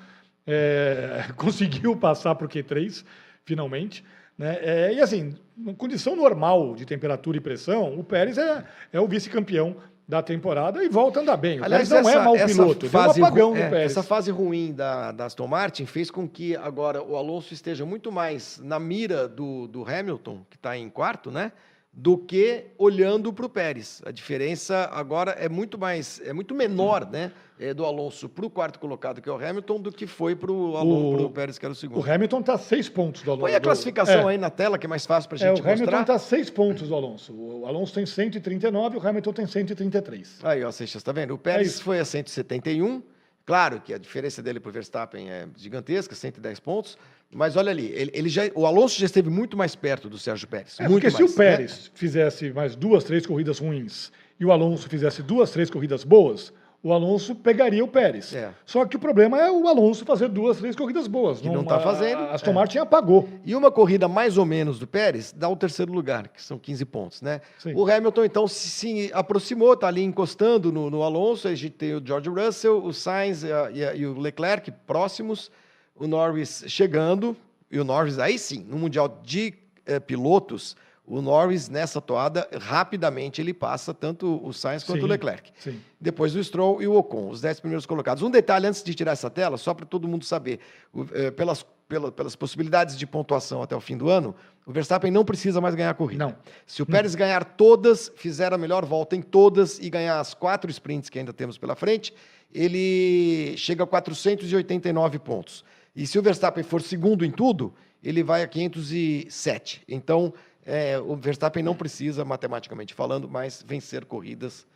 é, conseguiu passar para o Q três, finalmente. Né? É, e assim, condição normal de temperatura e pressão, o Pérez é, é o vice-campeão da temporada e volta a andar bem. O Aliás, Pérez não essa, é mau piloto, fase, deu um apagão é, no Pérez. Essa fase ruim da, da Aston Martin fez com que agora o Alonso esteja muito mais na mira do, do Hamilton, que está em quarto, né? Do que olhando para o Pérez. A diferença agora é muito mais, é muito menor, né? É do Alonso para o quarto colocado, que é o Hamilton, do que foi para o Pérez, que era o segundo. O Hamilton está a seis pontos do Alonso. Põe a classificação é. aí na tela, que é mais fácil para a gente é, o mostrar. O Hamilton está a seis pontos do Alonso. O Alonso tem cento e trinta e nove, o Hamilton tem cento e trinta e três. Aí, ó, Seixas, está vendo? O Pérez é foi a cento e setenta e um. Claro que a diferença dele para o Verstappen é gigantesca, cento e dez pontos. Mas olha ali, ele, ele já, o Alonso já esteve muito mais perto do Sérgio Pérez. É, muito porque mais, se o Pérez né? fizesse mais duas, três corridas ruins e o Alonso fizesse duas, três corridas boas, o Alonso pegaria o Pérez. É. Só que o problema é o Alonso fazer duas, três corridas boas. Que não está fazendo. A Aston é. Martin apagou. E uma corrida mais ou menos do Pérez dá o terceiro lugar, que são quinze pontos. Né? O Hamilton, então, se, se aproximou, está ali encostando no, no Alonso. A gente tem o George Russell, o Sainz e, a, e, a, e o Leclerc próximos. O Norris chegando, e o Norris aí sim, no Mundial de eh, Pilotos, o Norris nessa toada, rapidamente ele passa tanto o Sainz quanto sim, o Leclerc. Sim. Depois o Stroll e o Ocon, os dez primeiros colocados. Um detalhe antes de tirar essa tela, só para todo mundo saber, o, eh, pelas, pela, pelas possibilidades de pontuação até o fim do ano, o Verstappen não precisa mais ganhar a corrida. Não. Se o Pérez não. ganhar todas, fizer a melhor volta em todas e ganhar as quatro sprints que ainda temos pela frente, ele chega a quatrocentos e oitenta e nove pontos. E se o Verstappen for segundo em tudo, ele vai a quinhentos e sete. Então, é, o Verstappen não precisa, matematicamente falando, mais vencer corridas,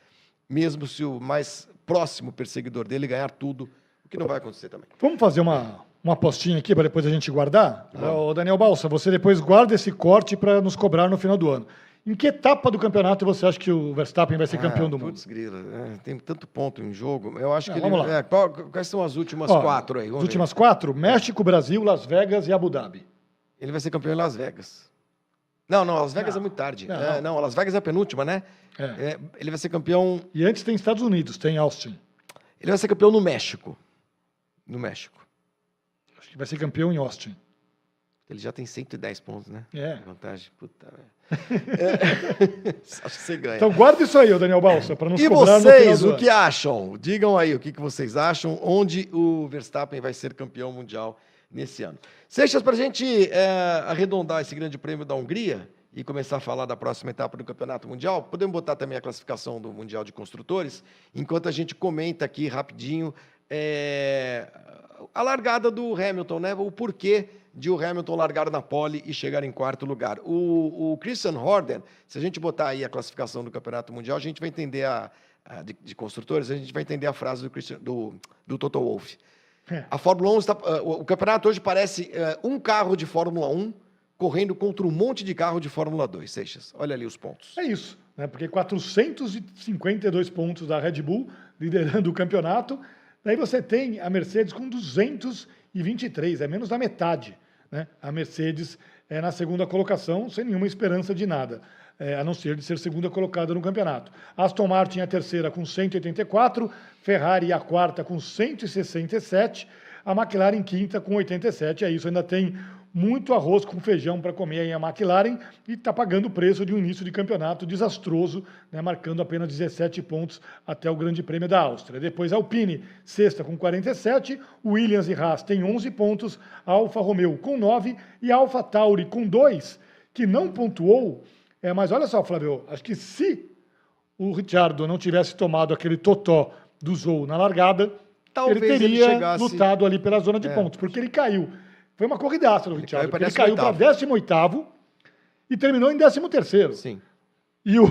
mesmo se o mais próximo perseguidor dele ganhar tudo, o que não vai acontecer também. Vamos fazer uma, uma apostinha aqui para depois a gente guardar? Uhum. O Daniel Balsa, você depois guarda esse corte para nos cobrar no final do ano. Em que etapa do campeonato você acha que o Verstappen vai ser ah, campeão do mundo? Grila, é, tem tanto ponto em jogo. Eu acho Não, que vamos ele, lá. É, qual, quais são as últimas Ó, quatro aí? As últimas ver. quatro? México, Brasil, Las Vegas e Abu Dhabi. Ele vai ser campeão em Las Vegas. Não, não, Las Vegas não, é muito tarde. Não, é, não, Las Vegas é a penúltima, né? É. É, ele vai ser campeão... E antes tem Estados Unidos, tem Austin. Ele vai ser campeão no México. No México. Acho que vai ser campeão em Austin. Ele já tem cento e dez pontos, né? É. Vantagem, puta, velho. É. Acho que você ganha. Então guarda isso aí, Daniel Balsa, para nos cobrar no final do ano. E vocês, o que acham? Digam aí o que vocês acham, onde o Verstappen vai ser campeão mundial nesse ano. Seixas, para a gente é, arredondar esse grande prêmio da Hungria e começar a falar da próxima etapa do Campeonato Mundial, podemos botar também a classificação do Mundial de Construtores, enquanto a gente comenta aqui rapidinho é, a largada do Hamilton, né? O porquê de o Hamilton largar na pole e chegar em quarto lugar. O, o Christian Horner, se a gente botar aí a classificação do Campeonato Mundial, a gente vai entender a, a de, de construtores, a gente vai entender a frase do, Christian, do, do Toto Wolff. A Fórmula um está, uh, o campeonato hoje parece uh, um carro de Fórmula um correndo contra um monte de carro de Fórmula dois, Seixas. Olha ali os pontos. É isso, né? Porque quatrocentos e cinquenta e dois pontos da Red Bull liderando o campeonato. Daí você tem a Mercedes com duzentos e vinte e três, é menos da metade, né? A Mercedes é na segunda colocação, sem nenhuma esperança de nada, é, a não ser de ser segunda colocada no campeonato. Aston Martin a terceira com cento e oitenta e quatro, Ferrari a quarta com cento e sessenta e sete, a McLaren quinta com oitenta e sete. É isso, ainda tem muito arroz com feijão para comer aí a McLaren e está pagando o preço de um início de campeonato desastroso, né, marcando apenas dezessete pontos até o Grande Prêmio da Áustria. Depois a Alpine, sexta com quarenta e sete, Williams e Haas tem onze pontos, a Alfa Romeo com nove e a Alfa Tauri com dois, que não pontuou. É, mas olha só, Flávio, acho que se o Ricciardo não tivesse tomado aquele totó do Zou na largada, talvez ele teria ele chegasse... lutado ali pela zona de é. pontos, porque ele caiu. Foi uma corridaça do Ricciardo. Ele caiu para décimo oitavo e terminou em décimo terceiro. Sim. E o,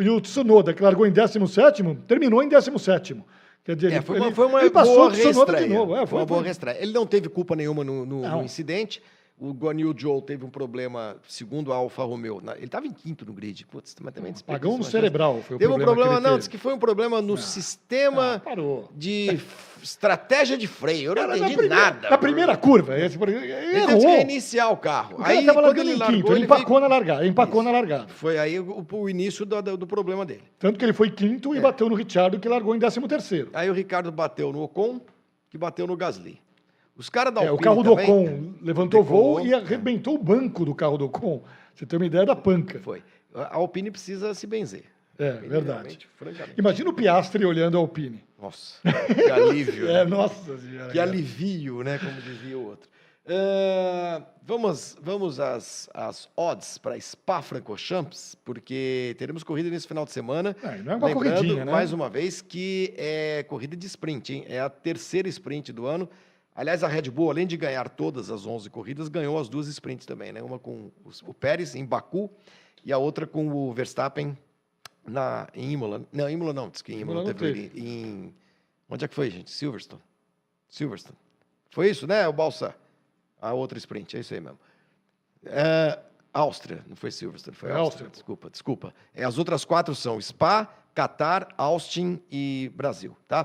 e o Tsunoda, que largou em décimo sétimo, terminou em décimo sétimo. Quer dizer, é, foi uma, ele, foi uma ele passou o Tsunoda de novo. É, foi, foi uma boa reestreia. Ele não teve culpa nenhuma no, no, no incidente. O Guan Yu Zhou teve um problema, segundo a Alfa Romeo. Ele estava em quinto no grid. Putz, mas também apagão no cerebral foi o teve problema. Teve um problema, não, teve. Diz que foi um problema no ah, sistema ah, de é. estratégia de freio. Eu não Cara, entendi na primeira, nada. Na primeira curva. Esse, ele ele teve que reiniciar o carro. O aí estava largando ele em largou, quinto, ele, ele empacou veio... na largada. Empacou Isso. na largada. Foi aí o, o início do, do problema dele. Tanto que ele foi quinto é. e bateu no Ricciardo, que largou em décimo terceiro. Aí o Ricardo bateu no Ocon, que bateu no Gasly. Os caras da Alpine é, o carro do Ocon também, levantou o voo e arrebentou o banco do carro do Ocon. Você tem uma ideia da panca. Foi. A Alpine precisa se benzer. É, verdade. Imagina o Piastri olhando a Alpine. Nossa, que alívio. É, né? Nossa senhora. Que alivio, né? Como dizia o outro. Uh, vamos, vamos às, às odds para Spa-Francorchamps, porque teremos corrida nesse final de semana. É, não é uma Lembrando, corridinha, né? mais uma vez, que é corrida de sprint, hein? É a terceira sprint do ano. Aliás, a Red Bull, além de ganhar todas as onze corridas, ganhou as duas sprints também, né? Uma com o Pérez, em Baku, e a outra com o Verstappen na, em Imola. Não, Imola não, diz que em Imola, Imola teve, teve. Em, onde é que foi, gente? Silverstone. Silverstone. Foi isso, né, o Balsa? A outra sprint, é isso aí mesmo. É, Áustria, não foi Silverstone, foi é Áustria. Áustria. Desculpa, desculpa. É, as outras quatro são Spa, Qatar, Austin e Brasil, tá?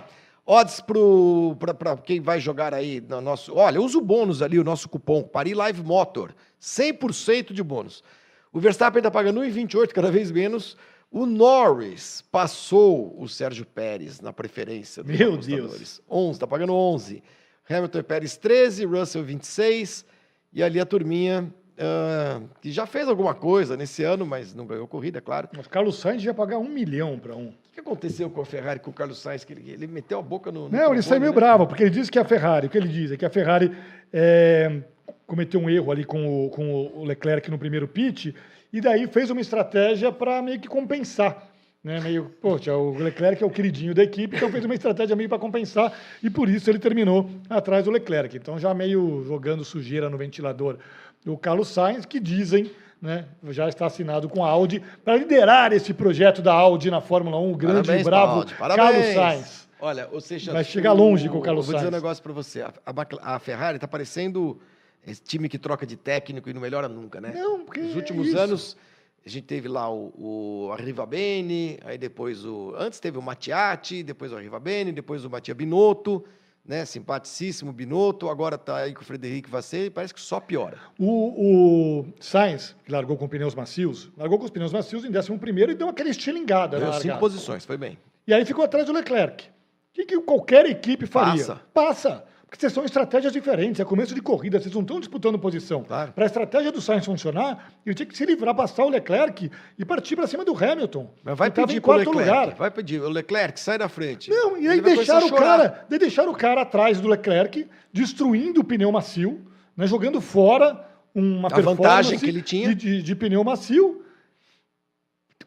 Odds para quem vai jogar aí no nosso... Olha, usa o bônus ali, o nosso cupom, Pari Live Motor, cem por cento de bônus. O Verstappen está pagando um vírgula vinte e oito, cada vez menos. O Norris passou o Sergio Pérez na preferência dos Meu Deus! onze, está pagando onze. Hamilton e Pérez treze, Russell vinte e seis. E ali a turminha... Uh, que já fez alguma coisa nesse ano, mas não ganhou corrida, é claro. Mas Carlos Sainz ia pagar um milhão para um. O que aconteceu com a Ferrari, com o Carlos Sainz? Que ele, ele meteu a boca no... no não, ele saiu meio né? bravo, porque ele disse que a Ferrari, o que ele diz é que a Ferrari é, cometeu um erro ali com o, com o Leclerc no primeiro pit, e daí fez uma estratégia para meio que compensar. Né, meio, poxa, o Leclerc é o queridinho da equipe, então fez uma estratégia meio para compensar, e por isso ele terminou atrás do Leclerc. Então, já meio jogando sujeira no ventilador, o Carlos Sainz, que dizem, né, já está assinado com a Audi para liderar esse projeto da Audi na Fórmula um, o grande parabéns, e bravo Carlos Sainz. Olha, ou seja, vai chegar longe com o Carlos Sainz. Vou dizer um negócio para você, a, a, a Ferrari está parecendo esse time que troca de técnico e não melhora nunca, né? Não, porque nos últimos é isso. anos... A gente teve lá o, o Arrivabene, aí depois o... Antes teve o Mattiati, depois o Arrivabene, depois o Mattia Binotto, né? Simpaticíssimo Binotto, agora está aí com o Frederic Vasseur e parece que só piora. O, o Sainz, que largou com pneus macios, largou com os pneus macios em décimo primeiro e deu aquela estilingada. Deu cinco largada. posições, foi bem. E aí ficou atrás do Leclerc. O que, que qualquer equipe faria? Passa. Passa. Porque são estratégias diferentes, é começo de corrida, vocês não estão disputando posição. Claro. Para a estratégia do Sainz funcionar, ele tinha que se livrar, passar o Leclerc e partir para cima do Hamilton. Mas vai pedir em quarto lugar. Vai pedir, o Leclerc sai da frente. Não, e aí deixaram o, cara, daí deixaram o cara atrás do Leclerc, destruindo o pneu macio, né, jogando fora uma performance vantagem que ele tinha. De, de, de pneu macio.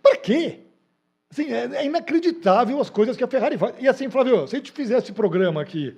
Para quê? Assim, é, é inacreditável as coisas que a Ferrari faz. E assim, Flávio, se a gente fizesse esse programa aqui...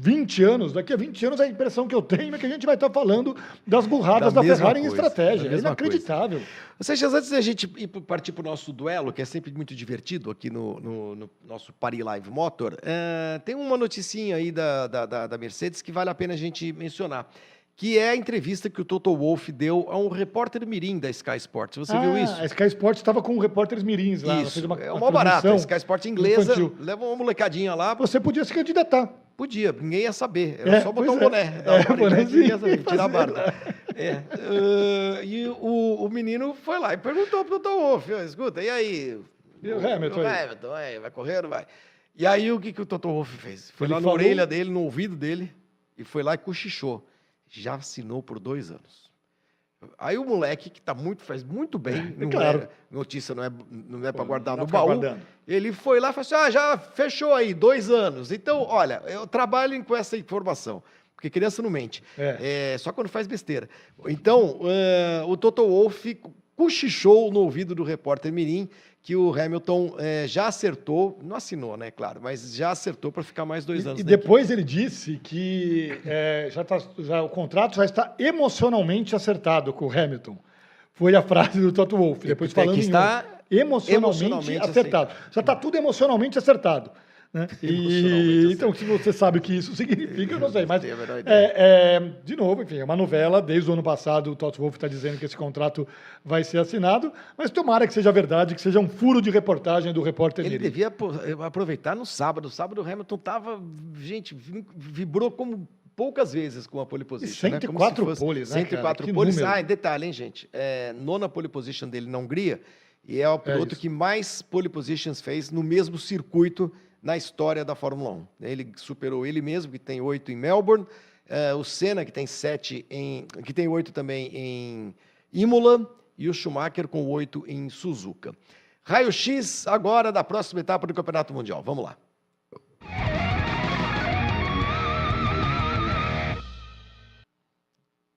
vinte anos, daqui a vinte anos a impressão que eu tenho é que a gente vai estar falando das burradas da, da Ferrari coisa, em estratégia, é inacreditável. Coisa. Ou seja, antes da gente partir para o nosso duelo, que é sempre muito divertido aqui no, no, no nosso Pari Live Motor, é, tem uma noticinha aí da, da, da, da Mercedes que vale a pena a gente mencionar, que é a entrevista que o Toto Wolff deu a um repórter mirim da Sky Sports. Você ah, viu isso? A Sky Sports estava com repórteres mirins lá. Isso, uma, é o maior barato. A Sky Sports inglesa, infantil. Leva uma molecadinha lá. Você podia se candidatar. Podia, ninguém ia saber. Era é, só botar um é. boné. É, um boné de... ia saber, tirar a barba. É. Uh, e o, o menino foi lá e perguntou pro Tom Wolff, escuta, e aí? E o Hamilton? O Hamilton, aí? vai correr, não vai? E aí o que, que o Toto Wolff fez? Foi Ele lá na falou... orelha dele, no ouvido dele, e foi lá e cochichou. Já assinou por dois anos. Aí o moleque, que tá muito, faz muito bem, é, não claro. é, notícia não é, não é para guardar não no baú, guardando. Ele foi lá e falou assim, ah, já fechou aí, dois anos. Então, olha, eu trabalho com essa informação, porque criança não mente, é. É, só quando faz besteira. Então, uh, o Toto Wolff cochichou no ouvido do repórter mirim que o Hamilton é, já acertou, não assinou, né, claro, mas já acertou para ficar mais dois anos. E depois equipe. ele disse que é, já tá, já, o contrato já está emocionalmente acertado com o Hamilton. Foi a frase do Toto Wolff, depois falando que está em um, emocionalmente, emocionalmente acertado. acertado. Já está tudo emocionalmente acertado. Né? E, então, se você sabe o que isso significa, eu não sei, mas, é, é, de novo, enfim, é uma novela, desde o ano passado o Toto Wolff está dizendo que esse contrato vai ser assinado, mas tomara que seja verdade, que seja um furo de reportagem do repórter dele. Ele devia aproveitar no sábado, sábado o Hamilton estava, gente, vibrou como poucas vezes com a pole position. E cento e quatro né? poles, né, cento e quatro cara? poles, ah, em detalhe, hein, gente, é, nona pole position dele na Hungria, e é o piloto é que mais pole positions fez no mesmo circuito na história da Fórmula um. Ele superou ele mesmo, que tem oito em Melbourne, uh, o Senna, que tem sete em... que tem oito também em Imola, e o Schumacher com oito em Suzuka. Raio-X agora da próxima etapa do Campeonato Mundial. Vamos lá.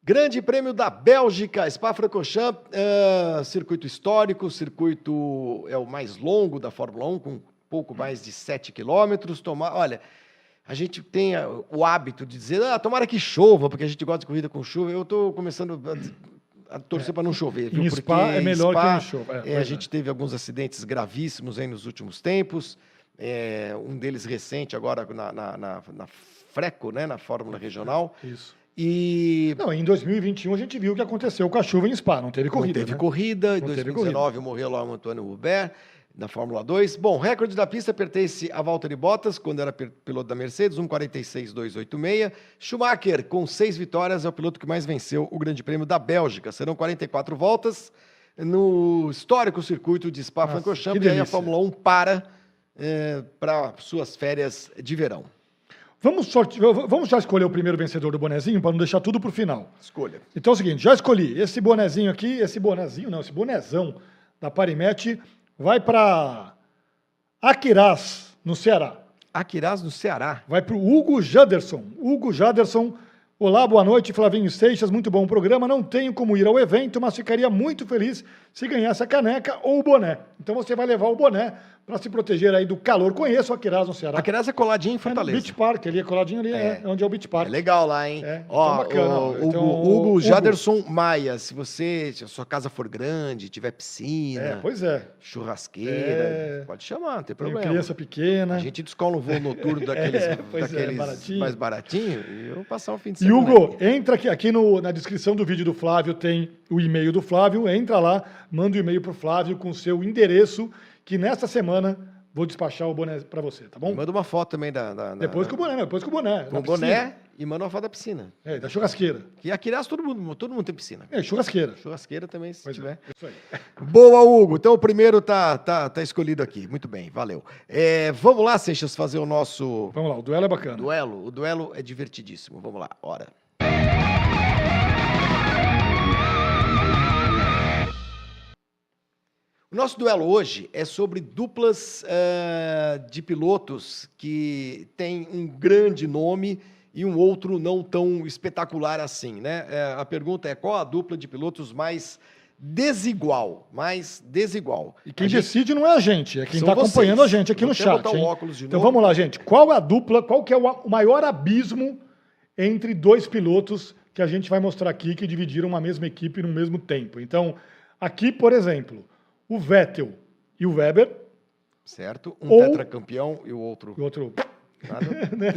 Grande Prêmio da Bélgica, Spa-Francorchamps, uh, circuito histórico, circuito é o mais longo da Fórmula um, com pouco mais de sete quilômetros, tomar, olha, a gente tem o hábito de dizer, ah, tomara que chova, porque a gente gosta de corrida com chuva, eu estou começando a, a torcer é, para não chover. Viu? Em porque Spa é melhor Spa, que não chova. É, é, a gente teve alguns acidentes gravíssimos aí nos últimos tempos, é, um deles recente agora na, na, na, na Freco, né, na Fórmula Regional. Isso. E... Não, em dois mil e vinte e um a gente viu o que aconteceu com a chuva em Spa, não teve corrida. Não teve né? corrida, não em dois mil e dezenove corrida. Morreu lá o Antoine Hubert, na Fórmula dois. Bom, o recorde da pista pertence a Valtteri Bottas, quando era piloto da Mercedes, um quarenta e seis, dois oitenta e seis. Schumacher, com seis vitórias, é o piloto que mais venceu o Grande Prêmio da Bélgica. Serão quarenta e quatro voltas no histórico circuito de Spa-Francorchamps, e aí a Fórmula um para é, para suas férias de verão. Vamos, sorte... Vamos já escolher o primeiro vencedor do bonezinho para não deixar tudo para o final. Escolha. Então é o seguinte, já escolhi esse bonezinho aqui, esse bonezinho, não, esse bonezão da Parimatch, vai para Aquiraz, no Ceará. Aquiraz, no Ceará? Vai para o Hugo Jaderson. Hugo Jaderson Olá, boa noite, Flavinho Seixas, muito bom programa, não tenho como ir ao evento, mas ficaria muito feliz se ganhasse a caneca ou o boné. Então você vai levar o boné para se proteger aí do calor. Conheço a Aquiraz no Ceará. A Aquiraz é coladinho em Fortaleza. É no Beach Park, ali é coladinho, ali é, é onde é o Beach Park. É legal lá, hein? É, ó, então bacana. O, então, Hugo, Hugo Jaderson Maia, se você, se a sua casa for grande, tiver piscina, é, pois é. churrasqueira, é... pode chamar, não tem problema. Tem criança pequena. A gente descola um voo noturno daqueles, é, daqueles é, baratinho. mais baratinhos e eu vou passar um fim de semana. E Hugo, aí. entra aqui, aqui no, na descrição do vídeo do Flávio, tem o e-mail do Flávio, entra lá, manda o e-mail para o Flávio com o seu endereço, que nesta semana vou despachar o boné para você, tá bom? Manda uma foto também da... da, da depois da... com o boné, depois com o boné. Com o boné e manda uma foto da piscina. É, da churrasqueira. Que aqui, aliás, todo mundo, todo mundo tem piscina. É, churrasqueira. Churrasqueira também, se pois tiver. É, isso aí. Boa, Hugo. Então, o primeiro tá, tá, tá escolhido aqui. Muito bem, valeu. É, vamos lá, Seixas, fazer o nosso... Vamos lá, o duelo é bacana. Duelo. O duelo é divertidíssimo. Vamos lá, hora. Nosso duelo hoje é sobre duplas uh, de pilotos que tem um grande nome e um outro não tão espetacular assim, né? Uh, a pergunta é qual a dupla de pilotos mais desigual, mais desigual. E quem a decide gente... não é a gente, é quem está acompanhando a gente aqui no chat. Um óculos de então novo. Vamos lá, gente. Qual é a dupla, qual que é o maior abismo entre dois pilotos que a gente vai mostrar aqui que dividiram uma mesma equipe no mesmo tempo? Então, aqui, por exemplo... o Vettel e o Webber. Certo. Um ou... tetracampeão e o outro... E o outro... Nada. né?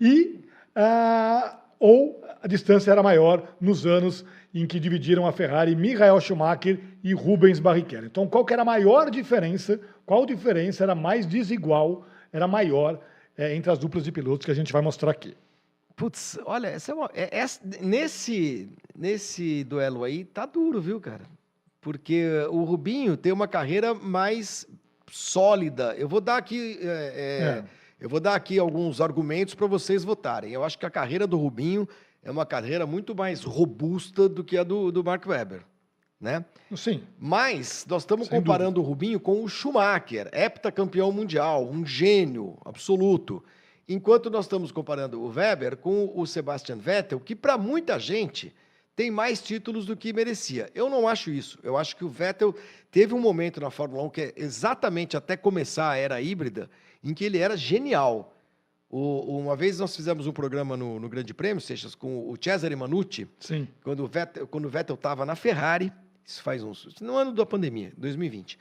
E... Uh, ou a distância era maior nos anos em que dividiram a Ferrari, Michael Schumacher e Rubens Barrichello. Então, qual que era a maior diferença, qual diferença era mais desigual, era maior é, entre as duplas de pilotos que a gente vai mostrar aqui. Putz, olha, essa é uma, é, essa, nesse, nesse duelo aí, tá duro, viu, cara? Porque o Rubinho tem uma carreira mais sólida. Eu vou dar aqui, é, é. Eu vou dar aqui alguns argumentos para vocês votarem. Eu acho que a carreira do Rubinho é uma carreira muito mais robusta do que a do, do Mark Webber, né? Sim. Mas nós estamos Sem comparando dúvida. o Rubinho com o Schumacher, heptacampeão mundial, um gênio absoluto. Enquanto nós estamos comparando o Webber com o Sebastian Vettel, que para muita gente... tem mais títulos do que merecia. Eu não acho isso. Eu acho que o Vettel teve um momento na Fórmula um, que é exatamente até começar a era híbrida, em que ele era genial. O, uma vez nós fizemos um programa no, no Grande Prêmio, Seixas, com o Cesare Manucci, Sim. quando o Vettel quando o Vettel estava na Ferrari, isso faz uns... no ano da pandemia, dois mil e vinte.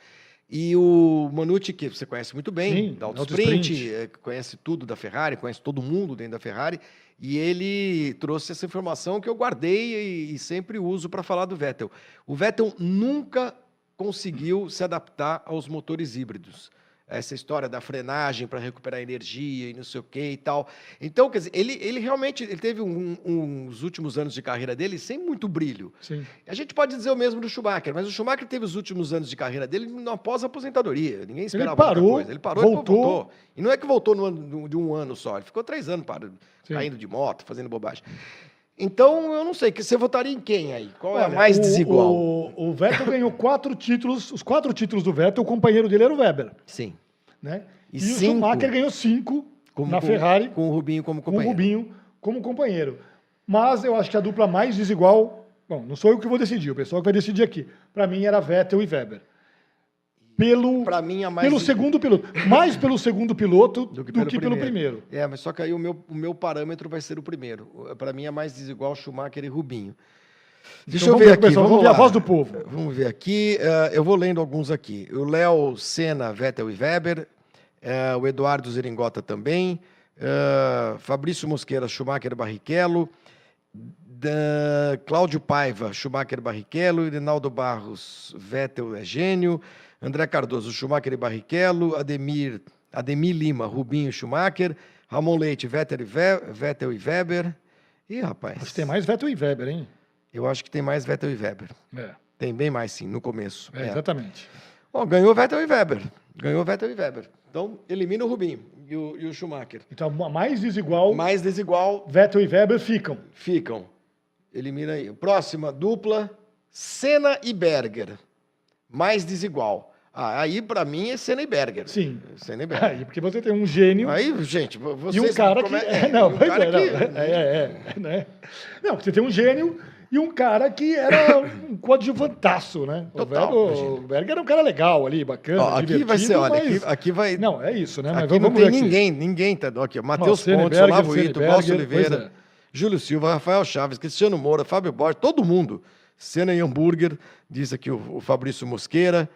E o Manucci, que você conhece muito bem, Sim, da Autosprint, Sprint. conhece tudo da Ferrari, conhece todo mundo dentro da Ferrari, e ele trouxe essa informação que eu guardei e, e sempre uso para falar do Vettel. O Vettel nunca conseguiu se adaptar aos motores híbridos. Essa história da frenagem para recuperar energia e não sei o que e tal. Então, quer dizer, ele, ele realmente ele teve um, um, uns últimos anos de carreira dele sem muito brilho. Sim. A gente pode dizer o mesmo do Schumacher, mas o Schumacher teve os últimos anos de carreira dele após a aposentadoria. Ninguém esperava ele parou, muita coisa. Ele parou voltou. e voltou. E não é que voltou no ano, de um ano só. Ele ficou três anos parado, caindo de moto, fazendo bobagem. Então, eu não sei, que você votaria em quem aí? Qual Olha, é a mais o, desigual? O, o Vettel ganhou quatro títulos, os quatro títulos do Vettel, o companheiro dele era o Webber. Sim. Né? E, e o Schumacher ganhou cinco como, na Ferrari. Com o Rubinho como companheiro. Com o Rubinho como companheiro. Mas eu acho que a dupla mais desigual... Bom, não sou eu que vou decidir, o pessoal que vai decidir aqui. Para mim era Vettel e Webber. Pelo, pra mim, a mais pelo segundo piloto. Mais pelo segundo piloto do que, do pelo, que primeiro. pelo primeiro. É, mas só que aí o meu, o meu parâmetro vai ser o primeiro. Para mim é mais desigual Schumacher e Rubinho. Deixa então, eu ver aqui. Pessoal, vamos, vamos ver a voz do povo. Vamos ver aqui. Uh, eu vou lendo alguns aqui. O Léo Senna, Vettel e Webber. Uh, o Eduardo Ziringota também. Uh, Fabrício Mosqueira, Schumacher e Barrichello. Da... Cláudio Paiva, Schumacher e Barrichello. Irinaldo Barros, Vettel é gênio. André Cardoso, Schumacher e Barrichello. Ademir, Ademir Lima, Rubinho e Schumacher. Ramon Leite, Vettel e, Ve, Vettel e Webber. Ih, rapaz. Acho que tem mais Vettel e Webber, hein? Eu acho que tem mais Vettel e Webber. É. Tem bem mais, sim, no começo. É, é. Exatamente. Bom, ganhou Vettel e Webber. Ganhou Vettel e Webber. Então, elimina o Rubinho e o, e o Schumacher. Então, mais desigual... Mais desigual... Vettel e Webber ficam. Ficam. Elimina aí. Próxima dupla, Senna e Berger. Mais desigual. Ah, aí, para mim, é Senna e Berger. Sim. Senna e Berger. Aí, porque você tem um gênio... Aí, gente, você... E um cara come... que... É, não, um cara é, não. Que... É, é, é, né? Não, você tem um gênio e um cara que era um coadjuvantaço, né? Total, o, velho, o Berger era um cara legal ali, bacana, ó, divertido, aqui vai ser, olha, mas... aqui, aqui vai... Não, é isso, né? Mas aqui vamos, não tem aqui. ninguém, ninguém tá... Aqui, ó, Matheus Pontes, Olavo Ito, Valcio Oliveira, é. Júlio Silva, Rafael Chaves, Cristiano Moura, Fábio Borges, todo mundo. Senna e Hambúrguer, diz aqui o, o Fabrício Mosqueira...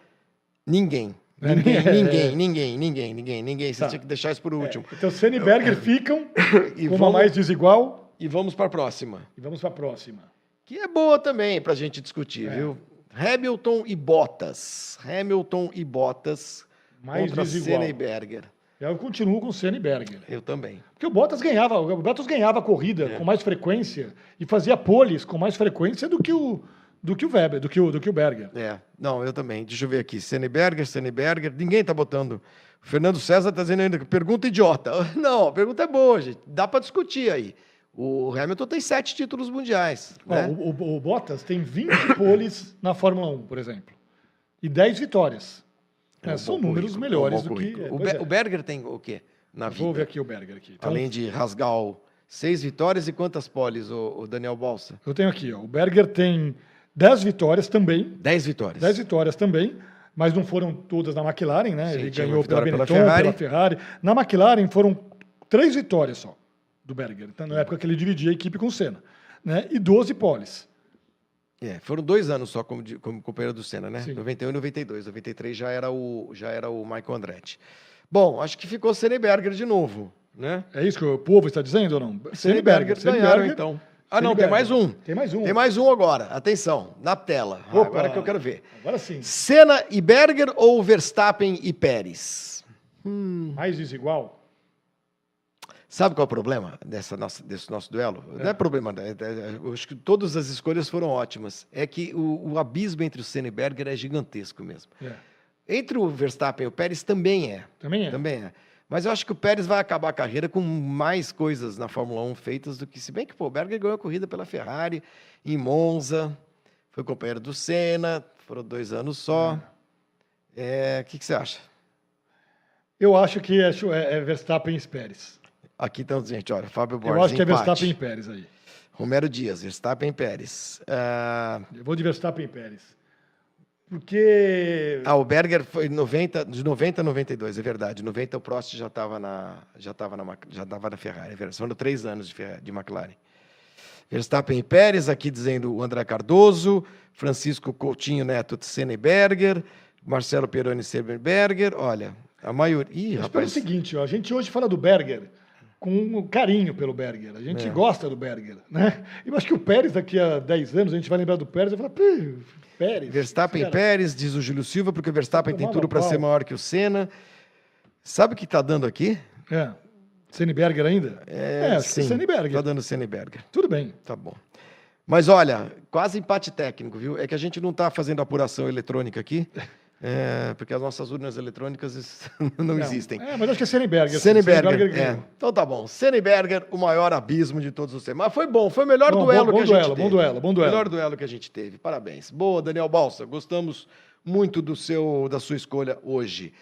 Ninguém. Ninguém, é, ninguém, é. ninguém, ninguém, ninguém, ninguém. Você tá. tinha que deixar isso por último. É. Então, Senna e Berger ficam e com vamos, uma mais desigual. E vamos para a próxima. E vamos para a próxima. Que é boa também para a gente discutir, é. viu? Hamilton e Bottas. Hamilton e Bottas mais contra desigual. Senna e Berger. Eu continuo com Senna e Berger. Eu também. Porque o Bottas ganhava, o Bottas ganhava a corrida é. com mais frequência e fazia poles com mais frequência do que o... Do que o Webber, do que o, do que o Berger. É, não, eu também. Deixa eu ver aqui. Senna e Berger, Senna e Berger. Ninguém tá botando. O Fernando César tá dizendo ainda, pergunta idiota. Não, a pergunta é boa, gente. Dá para discutir aí. O Hamilton tem sete títulos mundiais. Ó, né? o, o, o Bottas tem vinte poles na Fórmula um, por exemplo. E dez vitórias. É, é, são números rico, melhores do que... É, o, Be é. o Berger tem o quê? Na vida? Vou ver aqui o Berger. Aqui. Então, além de rasgar o... Seis vitórias e quantas poles, o, o Daniel Balsa? Eu tenho aqui, ó. O Berger tem... Dez vitórias também. Dez vitórias. Dez vitórias também, mas não foram todas na McLaren, né? Sim, ele ganhou pela Benetton, pela Ferrari. pela Ferrari. Na McLaren foram três vitórias só do Berger, então, na época que ele dividia a equipe com o Senna, né? E doze poles. É, foram dois anos só como, como companheiro do Senna, né? Sim. noventa e um e noventa e dois. noventa e três já era o, já era o Michael Andretti. Bom, acho que ficou Senna e Berger de novo, né? É isso que o povo está dizendo ou não? Senna e Berger ganharam, então. Ah, não, tem mais um. Tem mais um. Tem mais um agora. Atenção, na tela. Ah, agora que eu quero ver. Agora sim. Senna e Berger ou Verstappen e Pérez? Hum. Mais desigual? Sabe qual é o problema dessa nossa, desse nosso duelo? É. Não é problema. Eu acho que todas as escolhas foram ótimas. É que o, o abismo entre o Senna e Berger é gigantesco mesmo. É. Entre o Verstappen e o Pérez também é. Também é. Também é. Mas eu acho que o Pérez vai acabar a carreira com mais coisas na Fórmula um feitas do que... Se bem que pô, o Berger ganhou a corrida pela Ferrari, em Monza, foi companheiro do Senna, foram dois anos só. O é. é, que, que você acha? Eu acho que é, é Verstappen e Pérez. Aqui estão, gente, olha, Fábio Borges. Eu acho que empate. É Verstappen e Pérez aí. Romero Dias, Verstappen e Pérez. Ah... Eu vou de Verstappen e Pérez. Porque... Ah, o Berger foi noventa, de noventa a noventa e dois, é verdade. noventa o Prost já estava na, já estava na, já estava na Ferrari, é verdade. Foram três anos de, Ferrari, de McLaren. Verstappen e Pérez, aqui dizendo o André Cardoso, Francisco Coutinho Neto, Senna e Berger, Marcelo Peroni, Senna e Berger, olha, a maioria... Ih, rapaz... Pelo seguinte, ó, a gente hoje fala do Berger com carinho pelo Berger, a gente é. gosta do Berger, né? Eu acho que o Pérez, daqui a dez anos, a gente vai lembrar do Pérez e vai falar... Pérez, Verstappen e Pérez, diz o Júlio Silva, porque o Verstappen tem tudo para ser maior que o Senna. Sabe o que está dando aqui? É. Senna e Berger ainda? É, é sim. Senna e Berger. Está dando Senna e Berger. Tudo bem. Tá bom. Mas olha, quase empate técnico, viu? É que a gente não está fazendo apuração eletrônica aqui, é, porque as nossas urnas eletrônicas não, não existem. É, mas acho que é Senna e Berger. Senna e Berger. É. Então tá bom. Senna e Berger, o maior abismo de todos os tempos. Mas foi bom, foi o melhor bom, duelo bom, bom que a duelo, gente bom teve. Bom duelo, bom duelo. Melhor duelo que a gente teve. Parabéns. Boa, Daniel Balsa. Gostamos muito do seu, da sua escolha hoje.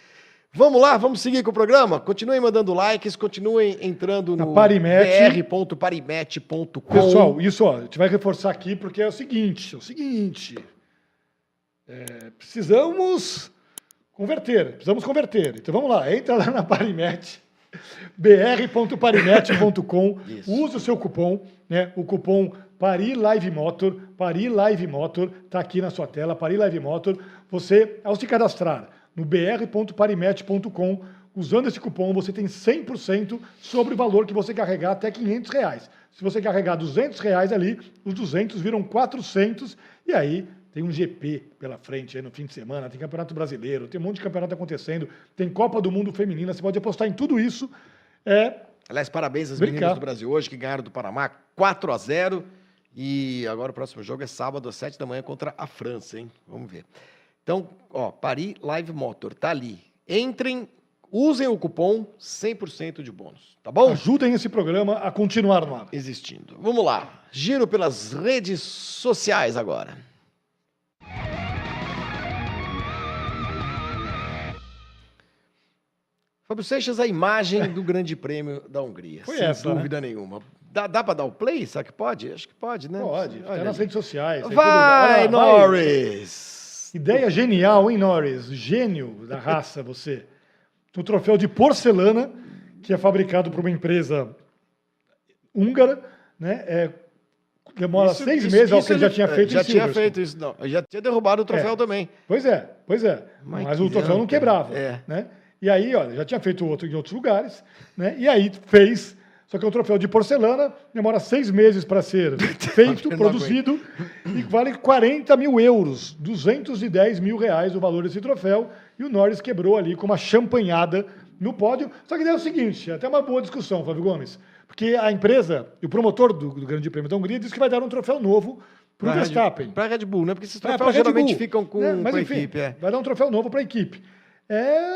Vamos lá, vamos seguir com o programa? Continuem mandando likes, continuem entrando no b r ponto parimatch ponto com. Pessoal, isso, ó, a gente vai reforçar aqui porque é o seguinte, é o seguinte... É, precisamos converter, precisamos converter. Então vamos lá, entra lá na Parimatch, b r ponto parimatch ponto com, usa o seu cupom, né? O cupom Pari Live Motor, Pari Live Motor, está aqui na sua tela, Pari Live Motor. Você, ao se cadastrar no b r ponto parimatch ponto com, usando esse cupom, você tem cem por cento sobre o valor que você carregar até quinhentos reais. Se você carregar duzentos reais ali, os duzentos viram quatrocentos e aí... Tem um G P pela frente aí no fim de semana, tem Campeonato Brasileiro, tem um monte de campeonato acontecendo, tem Copa do Mundo Feminina, você pode apostar em tudo isso. É, Aliás, parabéns às brincar. meninas do Brasil hoje que ganharam do Panamá quatro a zero e agora o próximo jogo é sábado às sete da manhã contra a França, hein? Vamos ver. Então, ó, Pari Live Motor, tá ali. Entrem, usem o cupom cem por cento de bônus, tá bom? Ajudem esse programa a continuar no ar. Existindo. Vamos lá, giro pelas redes sociais agora. Fábio Seixas, a imagem do Grande Prêmio da Hungria. Foi sem essa, dúvida né? nenhuma. Dá, dá para dar o play? Será que pode? Acho que pode, né? Pode. Olha nas redes sociais. Vai, tudo... Olha, Norris! Vai. Ideia genial, hein, Norris? Gênio da raça, você. Um troféu de porcelana que é fabricado por uma empresa húngara, né? É, demora isso, seis isso, meses, isso, ao que ele já tinha feito já em tinha feito isso, não. Já tinha derrubado o troféu é. também. Pois é, pois é. Mas, Mas o troféu não quebrava, é. né? E aí, olha, já tinha feito outro em outros lugares, né? E aí fez, só que é um troféu de porcelana, demora seis meses para ser feito, produzido, e vale quarenta mil euros, duzentos e dez mil reais o valor desse troféu, e o Norris quebrou ali com uma champanhada no pódio. Só que daí é o seguinte, até uma boa discussão, Flávio Gomes, porque a empresa, o promotor do, do Grande Prêmio da Hungria, disse que vai dar um troféu novo para o Verstappen. Para a Red Bull, né? Porque esses troféus é, geralmente Bull, ficam com, né? Mas, enfim, a equipe. É. Vai dar um troféu novo para a equipe. É,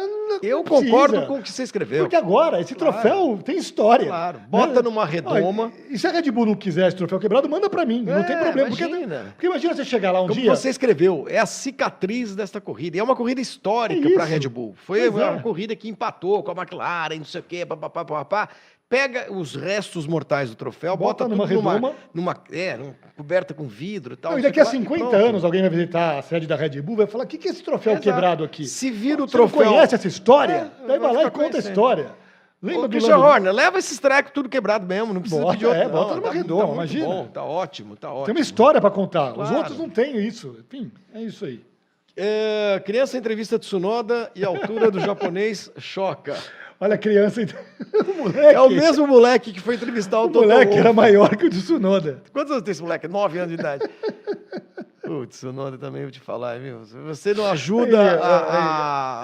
eu precisa. concordo com o que você escreveu. Porque agora, esse claro. troféu tem história. Claro. Bota né? numa redoma. E se a Red Bull não quiser esse troféu quebrado, manda para mim. É, não tem problema. Imagina. Porque, porque imagina você chegar lá um Como dia... Como você escreveu, é a cicatriz desta corrida. E é uma corrida histórica é para a Red Bull. Foi é. uma corrida que empatou com a McLaren, não sei o quê, papapá, papapá. Pega os restos mortais do troféu, bota, bota numa redoma, numa, numa, é, coberta com vidro e tal. Não, e daqui a cinquenta anos alguém vai visitar a sede da Red Bull e vai falar: o que, que é esse troféu Exato. quebrado aqui? Se vira o Você troféu. Não conhece essa história? É, daí vai lá e conta a história. Lembra Ô, do Christian Lando... Horner, leva esse treco tudo quebrado mesmo, não precisa bota, pedir outro. É, bota numa tá, redoma, tá imagina. Bom, tá ótimo, tá ótimo. Tem uma história para contar, claro. Os outros não têm isso. Enfim, é isso aí. É, criança entrevista Tsunoda e a altura do japonês choca. Olha a criança, o moleque. É o mesmo moleque que foi entrevistar o, o Toto Wolff. O moleque era maior que o Tsunoda. Quantos anos tem esse moleque? Nove anos de idade. O Tsunoda também, vou te falar, viu? Você não ajuda é, a,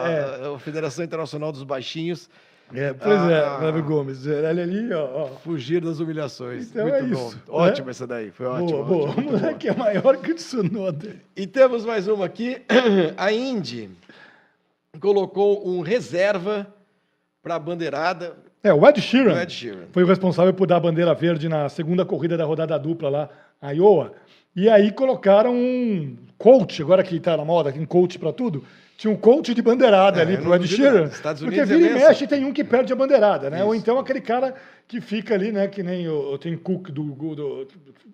a, é. a, a Federação Internacional dos Baixinhos. É, pois a, é, Flávio Gomes. Olha ali, ó. Fugir das humilhações. Então Muito é bom. Isso, ótimo né? essa daí, foi boa, ótimo. Boa. Ótimo, o moleque boa. é maior que o Tsunoda. E temos mais uma aqui. A Indy colocou um reserva para a bandeirada. É, o Ed Sheeran, o Ed Sheeran foi o responsável por dar a bandeira verde na segunda corrida da rodada dupla lá, a Iowa. E aí colocaram um coach, agora que está na moda, um coach para tudo. Tinha um coach de bandeirada é, ali para o Ed Sheeran. Porque vira é e mexe tem um que perde a bandeirada, né? Isso. Ou então aquele cara que fica ali, né? Que nem o Tim Cook do, do, do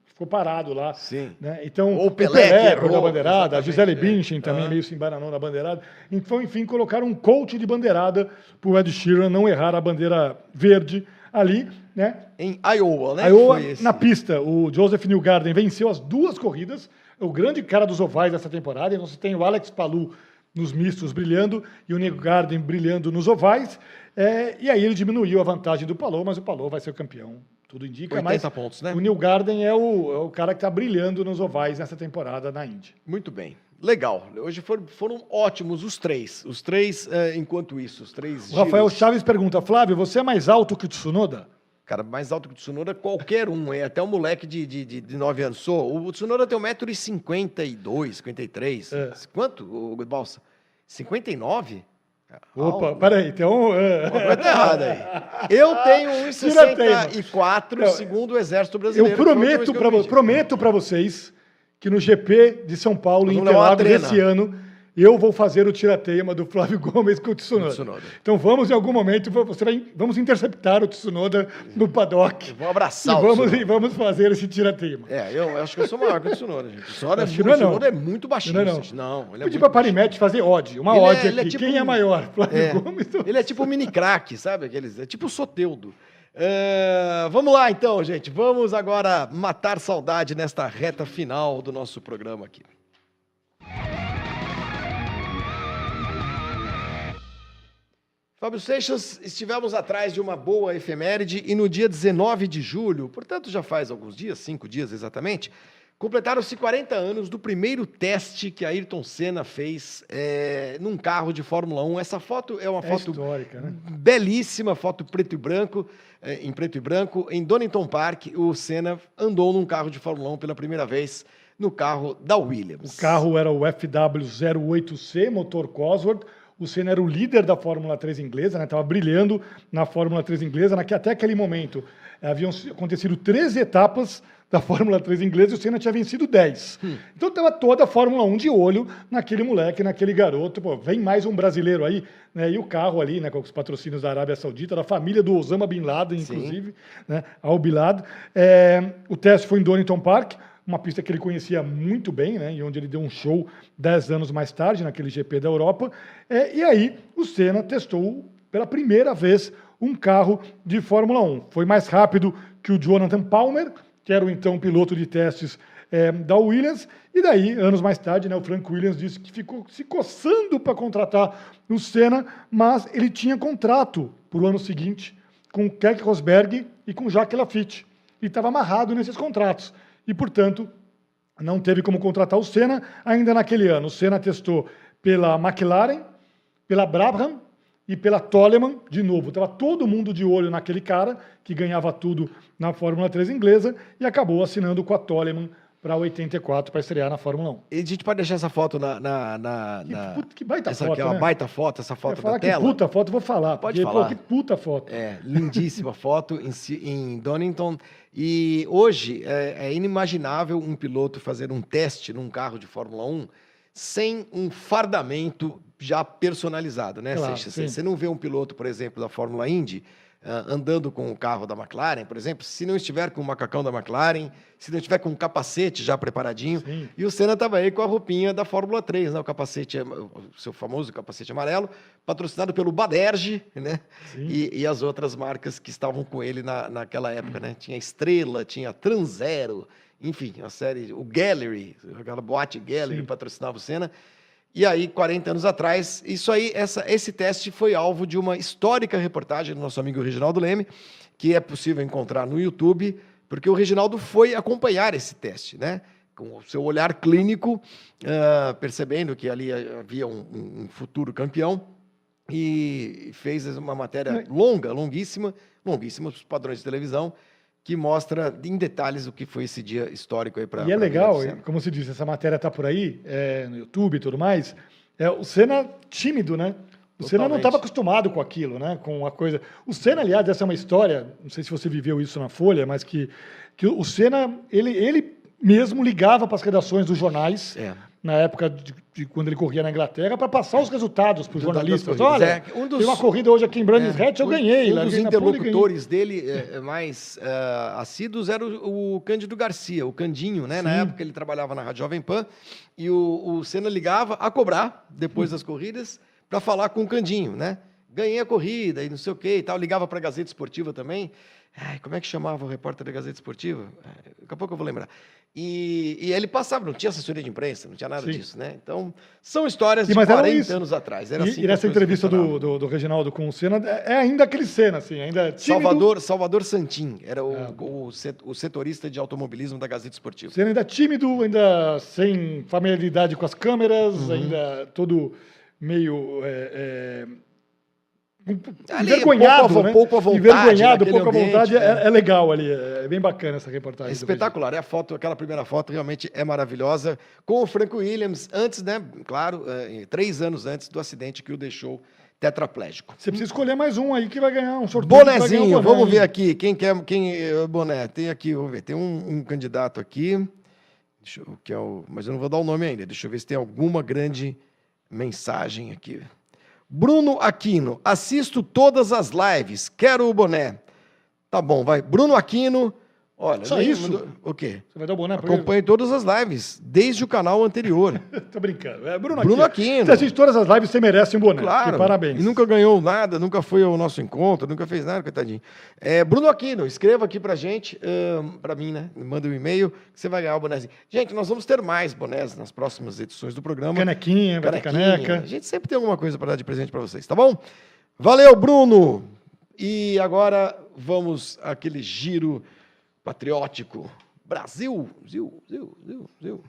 ficou parado lá. Sim. Né? Então, ou o Pelé, Pelé perdeu a bandeirada, a Gisele Bündchen é. também uhum. meio se embananou na bandeirada. Então, enfim, colocaram um coach de bandeirada para o Ed Sheeran não errar a bandeira verde ali, né? Em Iowa, né? Iowa, na pista, o Joseph Newgarden venceu as duas corridas, é o grande cara dos ovais dessa temporada. Então, você tem o Alex Palou nos mistos brilhando e o Newgarden brilhando nos ovais. É, e aí ele diminuiu a vantagem do Palou, mas o Palou vai ser o campeão. Tudo indica, oitenta mas pontos, né? O Newgarden é o, é o cara que está brilhando nos ovais nessa temporada na Indy. Muito bem. Legal. Hoje foram, foram ótimos os três. Os três, é, enquanto isso, os três... O giros. Rafael Chaves pergunta, Flávio, você é mais alto que o Tsunoda? Cara, mais alto que o Tsunoda, qualquer um. É, até um moleque de, de, de, de nove anos. Sou. O Tsunoda tem um metro e cinquenta e dois, cinquenta e três. É. Quanto, o Balsa? cinquenta e nove? Opa, peraí, tem um... Uma coisa errada aí. Eu tenho um metro e sessenta e quatro, segundo o Exército Brasileiro. Eu prometo para vo prometo vocês que no G P de São Paulo, em Interlagos, esse ano, eu vou fazer o tira-teima do Flávio Gomes com o Tsunoda. Tsunoda. Então vamos, em algum momento, você vai, vamos interceptar o Tsunoda no paddock. Eu vou abraçar e vamos, o E vamos fazer esse tira-teima. É, eu acho que eu sou maior que o Tsunoda, gente. O Tsunoda, é, muito, não, o Tsunoda é muito baixinho. Não, não. não ele é Pedi para a Parimatch fazer odd, uma ele odd é, aqui. É tipo, quem é maior, Flávio é, Gomes? Ou... Ele é tipo um mini-craque, sabe? Aqueles, é tipo o Soteudo. Uh, vamos lá, então, gente. Vamos agora matar saudade nesta reta final do nosso programa aqui. Fábio Seixas, estivemos atrás de uma boa efeméride e no dia dezenove de julho, portanto já faz alguns dias, cinco dias exatamente, completaram-se quarenta anos do primeiro teste que Ayrton Senna fez é, num carro de Fórmula um. Essa foto é uma é foto histórica, né? Belíssima, foto preto e branco, é, em preto e branco. Em Donington Park, o Senna andou num carro de Fórmula um pela primeira vez, no carro da Williams. O carro era o F W zero oito C, motor Cosworth. O Senna era o líder da Fórmula três inglesa, né? Estava brilhando na Fórmula três inglesa, na que até aquele momento haviam acontecido treze etapas da Fórmula três inglesa, e o Senna tinha vencido dez. Hum. Então estava toda a Fórmula um de olho naquele moleque, naquele garoto. Pô, vem mais um brasileiro aí, né? E o carro ali, né, com os patrocínios da Arábia Saudita, da família do Osama Bin Laden, inclusive, né, Al Bin Laden. É, o teste foi em Donington Park, uma pista que ele conhecia muito bem, né, e onde ele deu um show dez anos mais tarde, naquele G P da Europa. É, e aí o Senna testou pela primeira vez um carro de Fórmula um. Foi mais rápido que o Jonathan Palmer, que era o então piloto de testes é, da Williams, e daí, anos mais tarde, né, o Frank Williams disse que ficou se coçando para contratar o Senna, mas ele tinha contrato para o ano seguinte com o Keke Rosberg e com Jacques Lafitte, e estava amarrado nesses contratos, e, portanto, não teve como contratar o Senna ainda naquele ano. O Senna testou pela McLaren, pela Brabham e pela Toleman, de novo. Estava todo mundo de olho naquele cara que ganhava tudo na Fórmula três inglesa e acabou assinando com a Toleman para oitenta e quatro, para estrear na Fórmula um. E a gente pode deixar essa foto na... na, na, que, na... Puta, que baita essa foto, aqui é uma, né, baita foto, essa foto da que tela. Puta foto, vou falar. Pode falar. Pô, que puta foto. É, lindíssima foto em, em Donington. E hoje é, é inimaginável um piloto fazer um teste num carro de Fórmula um sem um fardamento já personalizado, né? Claro, você, você não vê um piloto, por exemplo, da Fórmula Indy uh, andando com o carro da McLaren, por exemplo, se não estiver com o macacão da McLaren, se não estiver com o capacete já preparadinho. Sim. E o Senna estava aí com a roupinha da Fórmula três, né? O capacete, o seu famoso capacete amarelo, patrocinado pelo Baderge, né? E, e as outras marcas que estavam com ele na, naquela época, hum. né? Tinha Estrela, tinha Tranzero, enfim, a série, o Gallery, aquela boate Gallery, sim, patrocinava o Senna. E aí, quarenta anos atrás, isso aí, essa, esse teste foi alvo de uma histórica reportagem do nosso amigo Reginaldo Leme, que é possível encontrar no YouTube, porque o Reginaldo foi acompanhar esse teste, né? Com o seu olhar clínico, uh, percebendo que ali havia um, um futuro campeão, e fez uma matéria longa, longuíssima, longuíssima, os padrões de televisão, que mostra em detalhes o que foi esse dia histórico aí para... E é legal, como se diz, essa matéria está por aí, é, no YouTube e tudo mais, é, o Senna tímido, né? O Senna não estava acostumado com aquilo, né? Com a coisa... O Senna, aliás, essa é uma história, não sei se você viveu isso na Folha, mas que, que o Senna, ele, ele mesmo ligava para as redações dos jornais... É. Na época de, de quando ele corria na Inglaterra, para passar os resultados para os jornalistas. Olha, é, um dos, tem uma corrida hoje aqui em Brands é, Hatch, eu ganhei. Um lá, dos interlocutores dele é, mais uh, assíduos era o, o Cândido Garcia, o Candinho, né? Sim. Na época ele trabalhava na Rádio Jovem Pan, e o, o Senna ligava a cobrar, depois das corridas, para falar com o Candinho, né? Ganhei a corrida e não sei o quê e tal. Ligava para a Gazeta Esportiva também. Ai, como é que chamava o repórter da Gazeta Esportiva? Daqui a pouco eu vou lembrar. E, e ele passava, não tinha assessoria de imprensa, não tinha nada, sim, disso, né? Então, são histórias e, de quarenta anos atrás. Era e, assim, e nessa entrevista do, do, do Reginaldo com o Senna, é ainda aquele Senna, assim, ainda tímido. Salvador, Salvador Santin era o, é. o, o setorista de automobilismo da Gazeta Esportiva. Senna ainda tímido, ainda sem familiaridade com as câmeras, uhum. ainda todo meio... É, é... Ali, envergonhado, pouco, né? pouco à vontade, envergonhado, pouco à vontade, é, é legal ali, é bem bacana essa reportagem. É espetacular, é a foto, aquela primeira foto realmente é maravilhosa, com o Frank Williams, antes, né, claro, é, três anos antes do acidente que o deixou tetraplégico. Você precisa escolher mais um aí que vai ganhar um sorteio. Bonézinho, ganhar um boné, vamos ver aqui, quem quer, quem, boné, tem aqui, vamos ver, tem um, um candidato aqui, deixa eu, que é o, mas eu não vou dar o nome ainda, deixa eu ver se tem alguma grande mensagem aqui. Bruno Aquino, assisto todas as lives, quero o boné. Tá bom, vai. Bruno Aquino, olha... Só isso? Do... O quê? Você vai dar o boné pra ele? Acompanhe todas as lives, desde o canal anterior. Tô brincando. É Bruno, Bruno Aquino. Aquino. Você assiste todas as lives, você merece um boné. Claro. Que parabéns. E nunca ganhou nada, nunca foi ao nosso encontro, nunca fez nada, coitadinho. É, Bruno Aquino, escreva aqui pra gente, um, pra mim, né? Manda um e-mail, que você vai ganhar o bonézinho. Gente, nós vamos ter mais bonés nas próximas edições do programa. Canequinha, vai ter caneca. A gente sempre tem alguma coisa pra dar de presente pra vocês, tá bom? Valeu, Bruno! E agora vamos àquele giro... patriótico. Brasil, Brasil, Brasil, Brasil, Brasil.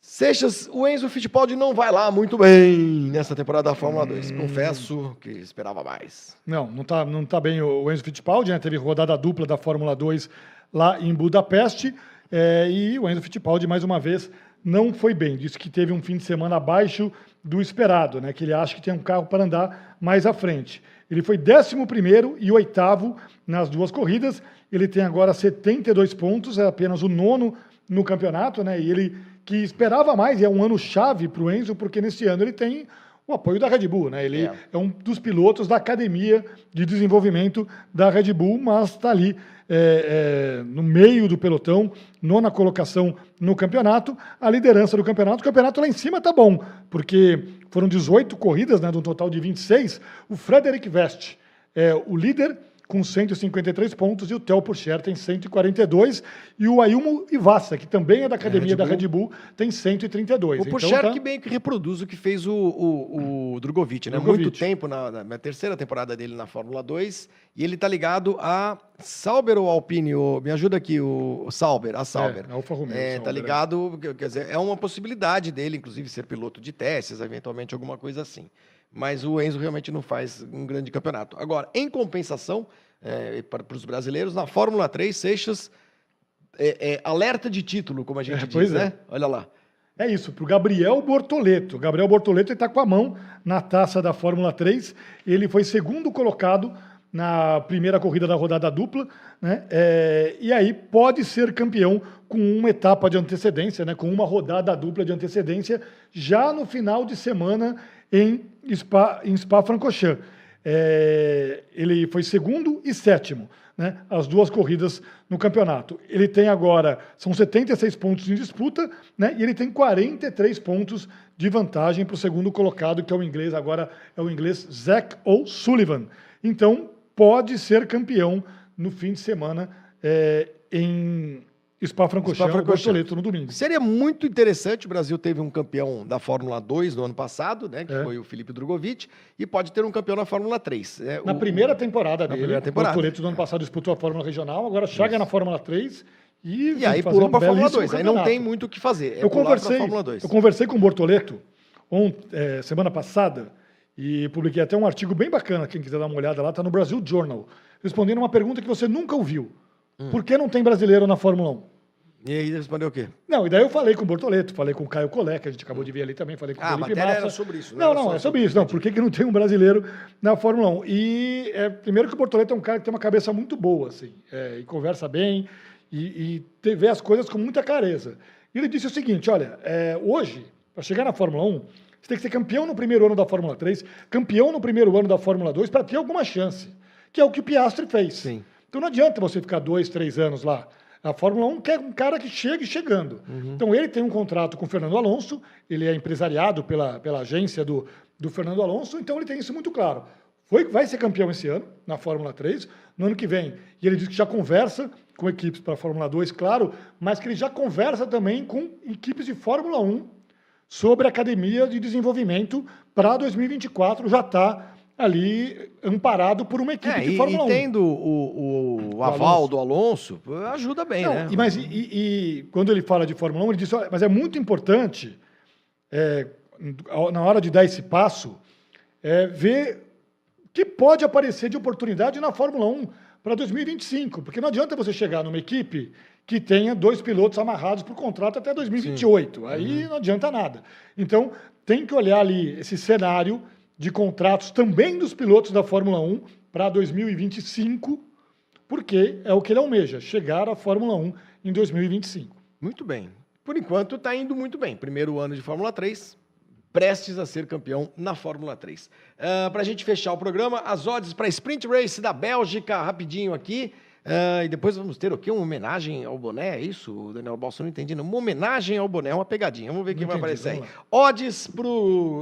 Seixas, o Enzo Fittipaldi não vai lá muito bem nessa temporada da Fórmula dois. Confesso que esperava mais. Não, não tá, não tá bem o Enzo Fittipaldi, né? Teve rodada dupla da Fórmula dois lá em Budapeste, é, e o Enzo Fittipaldi, mais uma vez, não foi bem. Disse que teve um fim de semana abaixo do esperado, né? Que ele acha que tem um carro para andar mais à frente. Ele foi décimo primeiro e oitavo nas duas corridas. Ele tem agora setenta e dois pontos, é apenas o nono no campeonato, né? E ele que esperava mais, e é um ano chave para o Enzo, porque nesse ano ele tem o apoio da Red Bull, né? Ele é. é um dos pilotos da academia de desenvolvimento da Red Bull, mas está ali é, é, no meio do pelotão, nona colocação no campeonato, a liderança do campeonato. O campeonato lá em cima está bom, porque foram dezoito corridas, né, de um total de vinte e seis. O Frederic West é o líder com cento e cinquenta e três pontos, e o Theo Pourchaire tem cento e quarenta e dois, e o Ayumu Iwasa, que também é da academia Red da Red Bull, tem cento e trinta e dois. O então, Pourchaire tá... que meio que reproduz o que fez o, o, o Drogovic, né? Drogovic. Muito tempo, na, na terceira temporada dele na Fórmula dois, e ele está ligado a Sauber ou Alpine? O, me ajuda aqui, o, o Sauber, a Sauber. É, Alfa Romeo. É, Sauber, tá ligado, é. Quer dizer, é uma possibilidade dele, inclusive, ser piloto de testes, eventualmente alguma coisa assim. Mas o Enzo realmente não faz um grande campeonato. Agora, em compensação, é, para, para os brasileiros, na Fórmula três, Seixas é, é, alerta de título, como a gente é, diz, pois né? É. Olha lá. É isso, para o Gabriel Bortoleto. Gabriel Bortoleto está com a mão na taça da Fórmula três. Ele foi segundo colocado na primeira corrida da rodada dupla, né? É, e aí pode ser campeão com uma etapa de antecedência, né? Com uma rodada dupla de antecedência, já no final de semana em Spa, em Spa-Francorchamps. É, ele foi segundo e sétimo, né, as duas corridas no campeonato. Ele tem agora, são setenta e seis pontos em disputa, né, e ele tem quarenta e três pontos de vantagem para o segundo colocado, que é o inglês, agora é o inglês Zach O'Sullivan. Então, pode ser campeão no fim de semana é, em Spa-Francorchamps, Spa Bortoleto no domingo. Seria muito interessante, o Brasil teve um campeão da Fórmula dois no ano passado, né, que é. foi o Felipe Drogovic, e pode ter um campeão na Fórmula três. É, na o, primeira temporada dele, primeira temporada. O Bortoleto do ano passado disputou a Fórmula Regional, agora chega Isso. na Fórmula três e... E aí pulou um para a Fórmula dois, campeonato. Aí não tem muito o que fazer, é eu conversei, Fórmula dois. Eu conversei com o Bortoleto on, é, semana passada, e publiquei até um artigo bem bacana, quem quiser dar uma olhada lá, está no Brasil Journal, respondendo uma pergunta que você nunca ouviu. Hum. Por que não tem brasileiro na Fórmula um? E aí ele respondeu o quê? Não, e daí eu falei com o Bortoleto, falei com o Caio Collet, que a gente acabou de ver ali também, falei com o ah, Felipe Massa. Ah, a matéria era sobre isso. Não, não, não é sobre isso. Não. Por que, que não tem um brasileiro na Fórmula um? E, é, primeiro que o Bortoleto é um cara que tem uma cabeça muito boa, assim, é, e conversa bem, e, e vê as coisas com muita clareza. E ele disse o seguinte, olha, é, hoje, para chegar na Fórmula um, você tem que ser campeão no primeiro ano da Fórmula três, campeão no primeiro ano da Fórmula dois, para ter alguma chance, que é o que o Piastri fez. Sim. Então não adianta você ficar dois, três anos lá. A Fórmula um quer um cara que chegue chegando. Uhum. Então ele tem um contrato com o Fernando Alonso, ele é empresariado pela, pela agência do, do Fernando Alonso, então ele tem isso muito claro. Foi, vai ser campeão esse ano, na Fórmula três, no ano que vem. E ele diz que já conversa com equipes para a Fórmula dois, claro, mas que ele já conversa também com equipes de Fórmula um sobre a academia de desenvolvimento para dois mil e vinte e quatro, já está ali amparado por uma equipe é, de Fórmula e, e um. E tendo o, o, o aval do Alonso, ajuda bem, Não, né? E, mas, e, e quando ele fala de Fórmula um, ele diz, olha, mas é muito importante, é, na hora de dar esse passo, é, ver que pode aparecer de oportunidade na Fórmula um para dois mil e vinte e cinco, porque não adianta você chegar numa equipe que tenha dois pilotos amarrados por contrato até dois mil e vinte e oito. Sim. Aí uhum. não adianta nada. Então, tem que olhar ali esse cenário de contratos também dos pilotos da Fórmula um para dois mil e vinte e cinco, porque é o que ele almeja, chegar à Fórmula um em dois mil e vinte e cinco. Muito bem. Por enquanto, está indo muito bem. Primeiro ano de Fórmula três, prestes a ser campeão na Fórmula três. Uh, para a gente fechar o programa, as odds para a Sprint Race da Bélgica, rapidinho aqui. Uh, e depois vamos ter o quê? Uma homenagem ao Boné, é isso, Daniel Balso? Não entendi. Não. Uma homenagem ao Boné, uma pegadinha. Vamos ver quem vai aparecer aí. Odds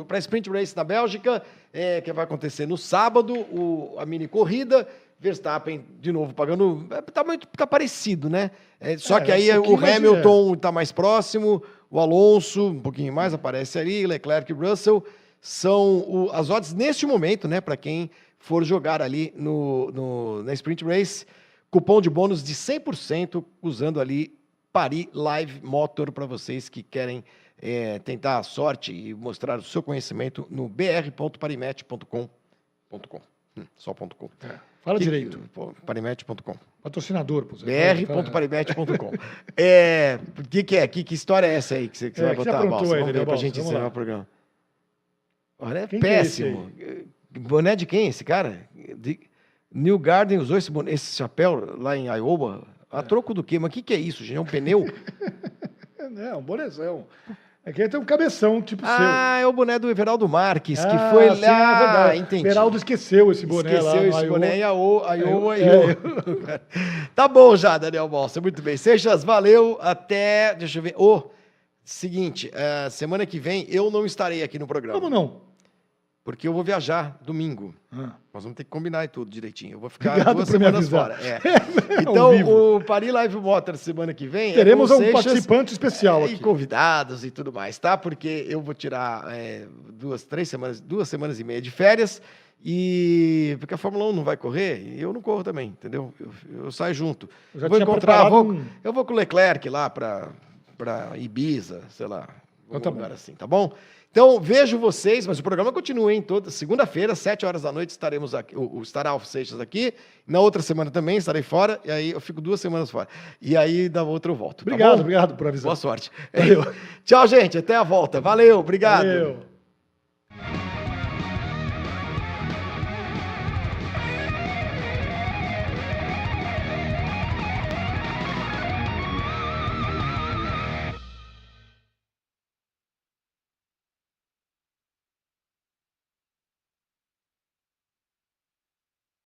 para a Sprint Race da Bélgica, é, que vai acontecer no sábado, o, a mini corrida. Verstappen, de novo, pagando... Está tá parecido, né? É, só é, que aí o Hamilton está mais próximo, o Alonso, um pouquinho mais, aparece ali, Leclerc e Russell. São o, as odds neste momento, né? Para quem for jogar ali no, no, na Sprint Race... Cupom de bônus de cem por cento usando ali Pari Live Motor para vocês que querem é, tentar a sorte e mostrar o seu conhecimento no b r ponto parimatch ponto com ponto com. Hum, só ponto .com. É, fala que, direito. Parimatch ponto com. Patrocinador, por exemplo. b r ponto parimatch ponto com. É, o que, que é? Que, que história é essa aí que você, que é, você vai que botar, Balsa? Vamos ver para a gente encerrar o programa. Olha, é péssimo. Boné de quem esse cara? de New Garden usou esse, esse chapéu lá em Iowa, a é. troco do quê? Mas o que, que é isso, gente? É um pneu? É, um bonezão. Aqui tem um cabeção, tipo ah, seu. Ah, é o boné do Everaldo Marques, ah, que foi sim, lá. É entendi. Everaldo esqueceu esse boné esqueceu lá. Esqueceu esse boné em Iowa. Iowa, Iowa. Tá bom já, Daniel Balsa, muito bem. Seixas, valeu, até... Deixa eu ver... Oh, seguinte, uh, semana que vem eu não estarei aqui no programa. Como não? Porque eu vou viajar domingo. Ah. Nós vamos ter que combinar e tudo direitinho. Eu vou ficar Obrigado duas semanas fora. É. É, então, o Pari Live Motor semana que vem... Teremos é um Seixas, participante especial é, aqui. E convidados e tudo mais, tá? Porque eu vou tirar é, duas, três semanas, duas semanas e meia de férias. E porque a Fórmula um não vai correr, e eu não corro também, entendeu? Eu, eu saio junto. Eu já vou tinha encontrar, vou, um... Eu vou com o Leclerc lá para Ibiza, sei lá. Vou tá lugar bom. assim, tá bom? Então, vejo vocês, mas o programa continua, hein? Toda segunda-feira, sete horas da noite, estaremos aqui, o, o estará o Seixas aqui. Na outra semana também estarei fora, e aí eu fico duas semanas fora. E aí, da outra eu volto. Obrigado, tá obrigado por avisar. Boa sorte. Valeu. Tchau, gente. Até a volta. Valeu, obrigado. Valeu.